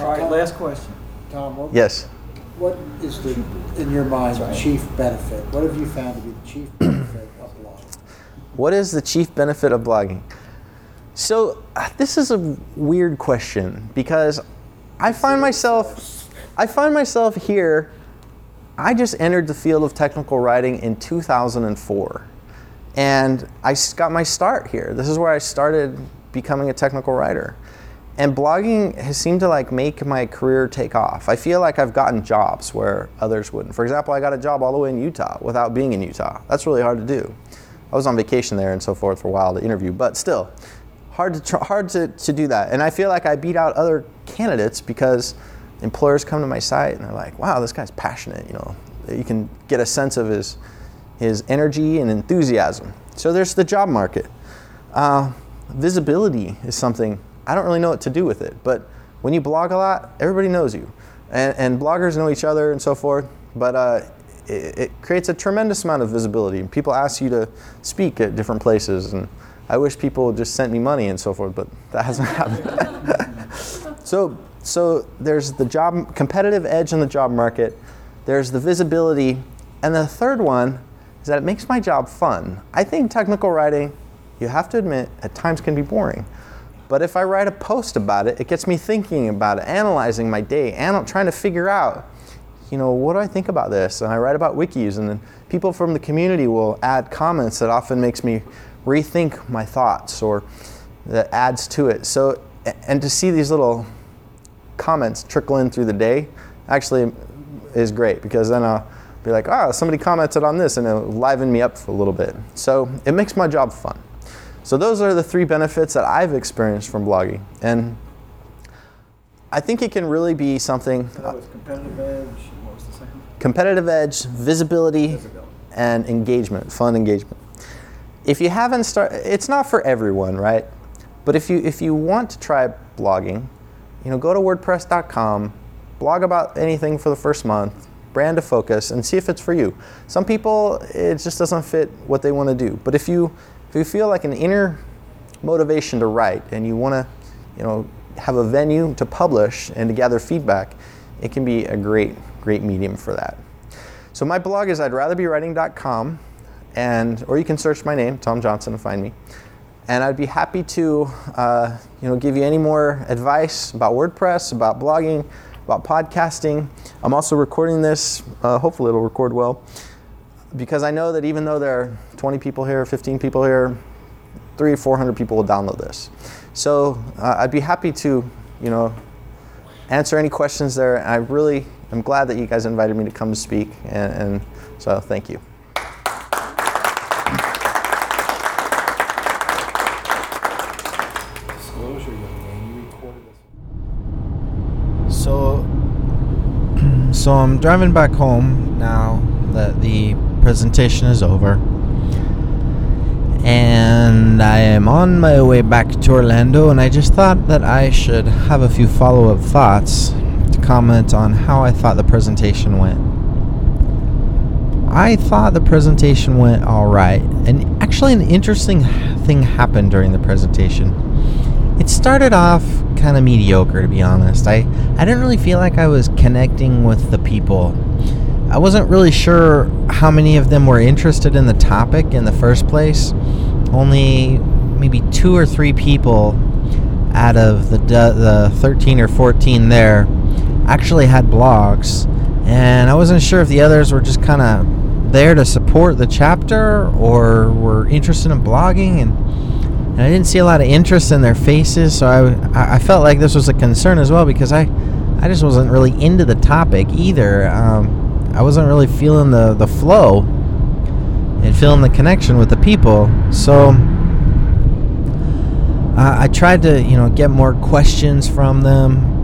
All right, last question. Tom, what, yes. What is the, in your mind, the chief benefit? What have you found to be the chief benefit of blogging? What is the chief benefit of blogging? So uh, this is a weird question because I find myself I find myself here. I just entered the field of technical writing in two thousand four. And I got my start here. This is where I started becoming a technical writer. And blogging has seemed to like make my career take off. I feel like I've gotten jobs where others wouldn't. For example, I got a job all the way in Utah without being in Utah. That's really hard to do. I was on vacation there and so forth for a while to interview, but still, hard to tr- hard to, to do that. And I feel like I beat out other candidates because employers come to my site and they're like, wow, this guy's passionate. You know, you can get a sense of his his energy and enthusiasm. So there's the job market. Uh, visibility is something, I don't really know what to do with it, but when you blog a lot, everybody knows you. And, and bloggers know each other and so forth, but uh, it, it creates a tremendous amount of visibility. People ask you to speak at different places, and I wish people just sent me money and so forth, but that hasn't happened. so, so there's the job competitive edge in the job market, there's the visibility, and the third one, is that it makes my job fun. I think technical writing, you have to admit, at times can be boring. But if I write a post about it, it gets me thinking about it, analyzing my day, and I'm trying to figure out, you know, what do I think about this? And I write about wikis, and then people from the community will add comments that often makes me rethink my thoughts, or that adds to it. So, and to see these little comments trickle in through the day actually is great, because then I'll be like, ah, oh, somebody commented on this, and it'll liven me up for a little bit. So it makes my job fun. So those are the three benefits that I've experienced from blogging. And I think it can really be something. So that was competitive edge, and what was the second? Competitive edge, visibility, visibility, and engagement, fun engagement. If you haven't started, it's not for everyone, right? But if you if you want to try blogging, you know, go to WordPress dot com, blog about anything for the first month, brand a focus, and see if it's for you. Some people, it just doesn't fit what they want to do. But if you if you feel like an inner motivation to write and you want to, you know, have a venue to publish and to gather feedback, it can be a great, great medium for that. So my blog is I'd rather be writing dot com, and or you can search my name, Tom Johnson, and find me. And I'd be happy to uh, you know, give you any more advice about WordPress, about blogging, about podcasting. I'm also recording this. Uh, hopefully it'll record well. Because I know that even though there are twenty people here, fifteen people here, three or four hundred people will download this. So uh, I'd be happy to, you know, answer any questions there. And I really am glad that you guys invited me to come speak, and, and so thank you. Disclosure, young man, you recorded this. So, so I'm driving back home now that the presentation is over, and I am on my way back to Orlando, and I just thought that I should have a few follow-up thoughts to comment on how I thought the presentation went. I thought the presentation went alright, and actually an interesting thing happened during the presentation. It started off kind of mediocre, to be honest. I, I didn't really feel like I was connecting with the people. I wasn't really sure how many of them were interested in the topic in the first place. Only maybe two or three people out of the the thirteen or fourteen there actually had blogs, and I wasn't sure if the others were just kind of there to support the chapter or were interested in blogging, and, and I didn't see a lot of interest in their faces, so I, I felt like this was a concern as well, because I, I just wasn't really into the topic either. Um, I wasn't really feeling the, the flow and feeling the connection with the people. So uh, I tried to, you know, get more questions from them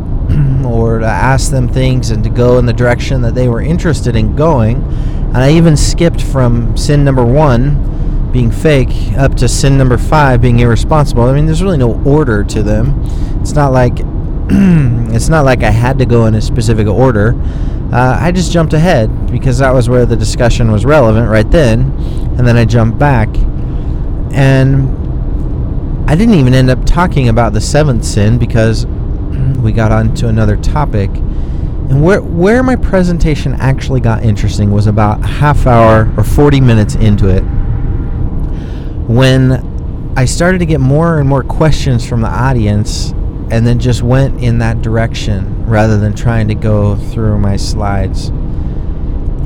or to ask them things and to go in the direction that they were interested in going. And I even skipped from sin number one, being fake, up to sin number five, being irresponsible. I mean, there's really no order to them. It's not like it's not like I had to go in a specific order. Uh, I just jumped ahead because that was where the discussion was relevant right then, and then I jumped back, and I didn't even end up talking about the seventh sin because we got on to another topic. And where where my presentation actually got interesting was about a half hour or forty minutes into it, when I started to get more and more questions from the audience, and then just went in that direction rather than trying to go through my slides.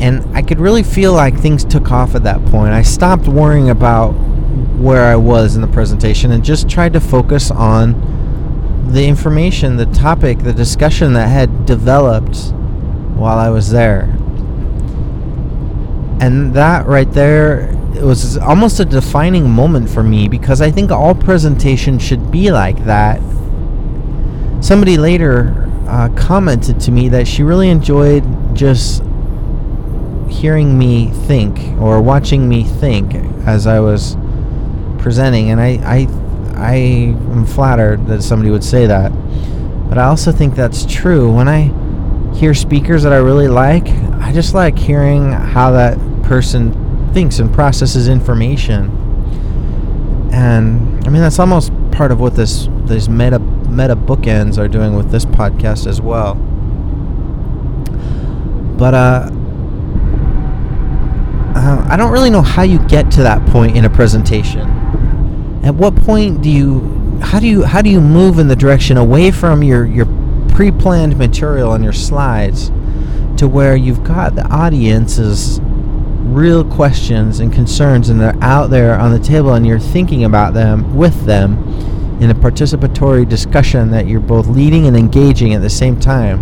And I could really feel like things took off at that point. I stopped worrying about where I was in the presentation and just tried to focus on the information, the topic, the discussion that had developed while I was there. And that right there, it was almost a defining moment for me, because I think all presentations should be like that. Somebody later uh, commented to me that she really enjoyed just hearing me think or watching me think as I was presenting, and I, I, I am flattered that somebody would say that. But I also think that's true. When I hear speakers that I really like, I just like hearing how that person thinks and processes information. And I mean, that's almost part of what this these meta meta bookends are doing with this podcast as well. But uh, uh, I don't really know how you get to that point in a presentation. At what point do you, how do you, how do you move in the direction away from your, your pre-planned material on your slides to where you've got the audience's real questions and concerns, and they're out there on the table, and you're thinking about them with them in a participatory discussion that you're both leading and engaging at the same time.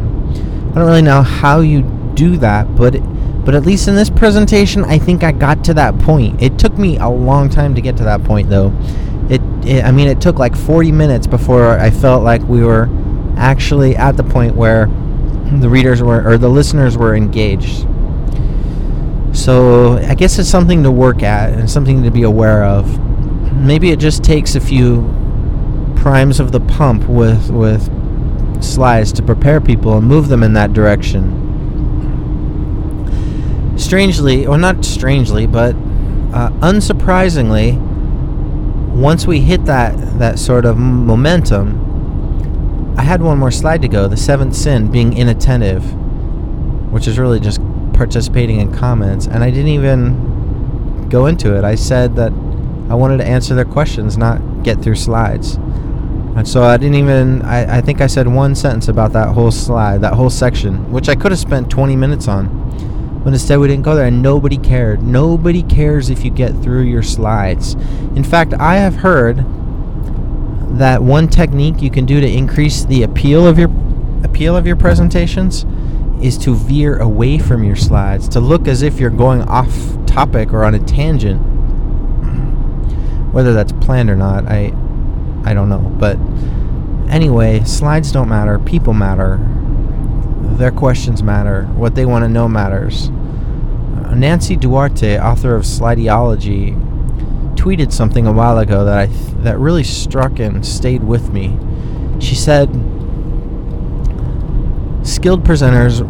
I don't really know how you do that, but but at least in this presentation, I think I got to that point. It took me a long time to get to that point, though. It, it I mean, it took like forty minutes before I felt like we were actually at the point where the readers were, or the listeners were engaged. So I guess it's something to work at and something to be aware of. Maybe it just takes a few primes of the pump with with slides to prepare people and move them in that direction. Strangely, or not strangely, but uh, unsurprisingly, once we hit that, that sort of momentum, I had one more slide to go, the seventh sin being inattentive, which is really just participating in comments, and I didn't even go into it. I said that I wanted to answer their questions, not get through slides. And so I didn't even, I, I think I said one sentence about that whole slide, that whole section, which I could have spent twenty minutes on. But instead we didn't go there, and nobody cared. Nobody cares if you get through your slides. In fact, I have heard that one technique you can do to increase the appeal of your appeal of your presentations is to veer away from your slides, to look as if you're going off topic or on a tangent. Whether that's planned or not, I... I don't know, but anyway, slides don't matter. People matter. Their questions matter. What they want to know matters. Uh, Nancy Duarte, author of Slideology, tweeted something a while ago that I th- that really struck and stayed with me. She said, "Skilled presenters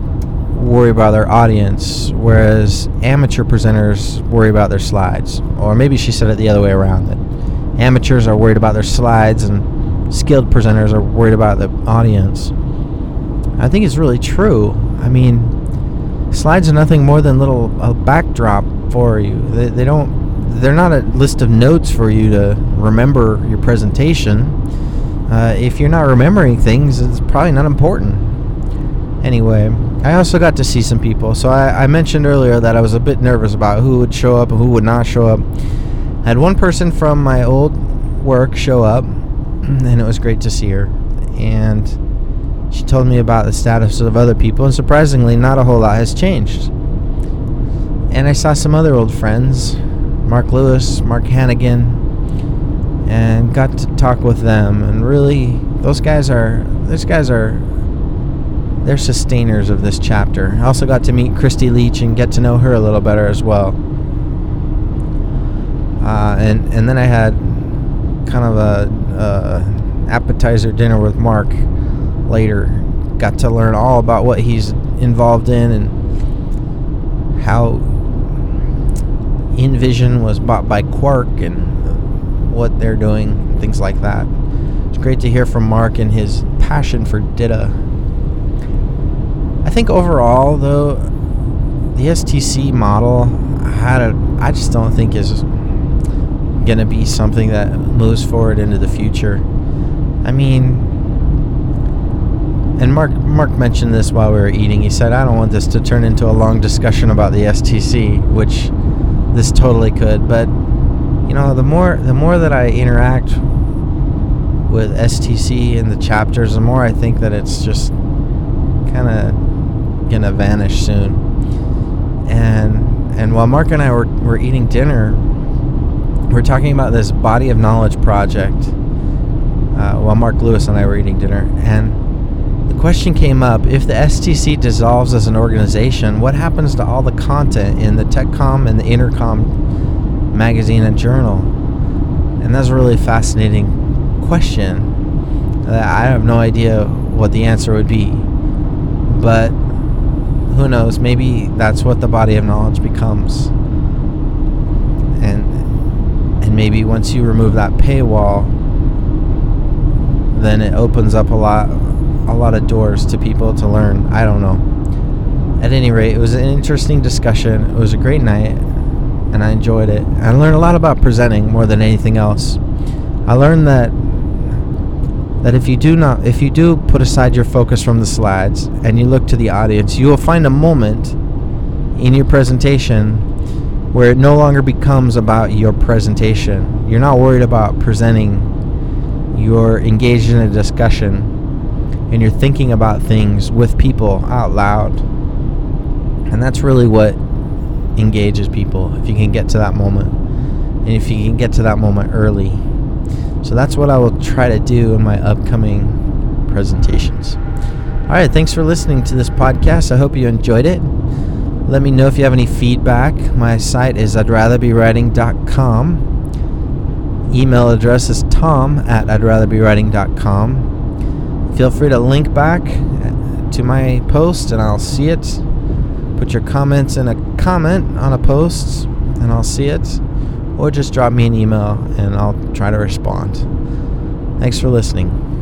worry about their audience, whereas amateur presenters worry about their slides." Or maybe she said it the other way around. That amateurs are worried about their slides and skilled presenters are worried about the audience. I think it's really true. I mean, slides are nothing more than little a backdrop for you. They, they don't, they're not a list of notes for you to remember your presentation. Uh, if you're not remembering things, it's probably not important. Anyway, I also got to see some people. So I, I mentioned earlier that I was a bit nervous about who would show up and who would not show up. I had one person from my old work show up, and it was great to see her. And she told me about the status of other people, and surprisingly, not a whole lot has changed. And I saw some other old friends, Mark Lewis, Mark Hannigan, and got to talk with them. And really, those guys are, those guys are, they're sustainers of this chapter. I also got to meet Christy Leach and get to know her a little better as well. Uh, and, and then I had kind of a uh, appetizer dinner with Mark later. Got to learn all about what he's involved in and how InVision was bought by Quark and what they're doing, things like that. It's great to hear from Mark and his passion for D I T A. I think overall, though, the S T C model, I, had a, I just don't think is... going to be something that moves forward into the future. I mean, and Mark Mark mentioned this while we were eating. He said, "I don't want this to turn into a long discussion about the S T C," which this totally could. But you know, the more the more that I interact with S T C and the chapters, the more I think that it's just kind of gonna vanish soon. And and while Mark and I were were eating dinner, we're talking about this body of knowledge project uh, while Mark Lewis and I were eating dinner, and the question came up, if the S T C dissolves as an organization, what happens to all the content in the TechCom and the Intercom magazine and journal? And that's a really fascinating question that I have no idea what the answer would be, but who knows, maybe that's what the body of knowledge becomes. And maybe once you remove that paywall, then it opens up a lot a lot of doors to people to learn. I don't know. At any rate, it was an interesting discussion. It was a great night, and I enjoyed it. I learned a lot about presenting more than anything else. I learned that that if you do not if you do put aside your focus from the slides and you look to the audience, you will find a moment in your presentation where it no longer becomes about your presentation. You're not worried about presenting. You're engaged in a discussion, and you're thinking about things with people out loud. And that's really what engages people, if you can get to that moment, and if you can get to that moment early. So that's what I will try to do in my upcoming presentations. All right, thanks for listening to this podcast. I hope you enjoyed it. Let me know if you have any feedback. My site is I'd rather be writing dot com. Email address is tom at I'd rather be writing dot com. Feel free to link back to my post and I'll see it. Put your comments in a comment on a post and I'll see it. Or just drop me an email and I'll try to respond. Thanks for listening.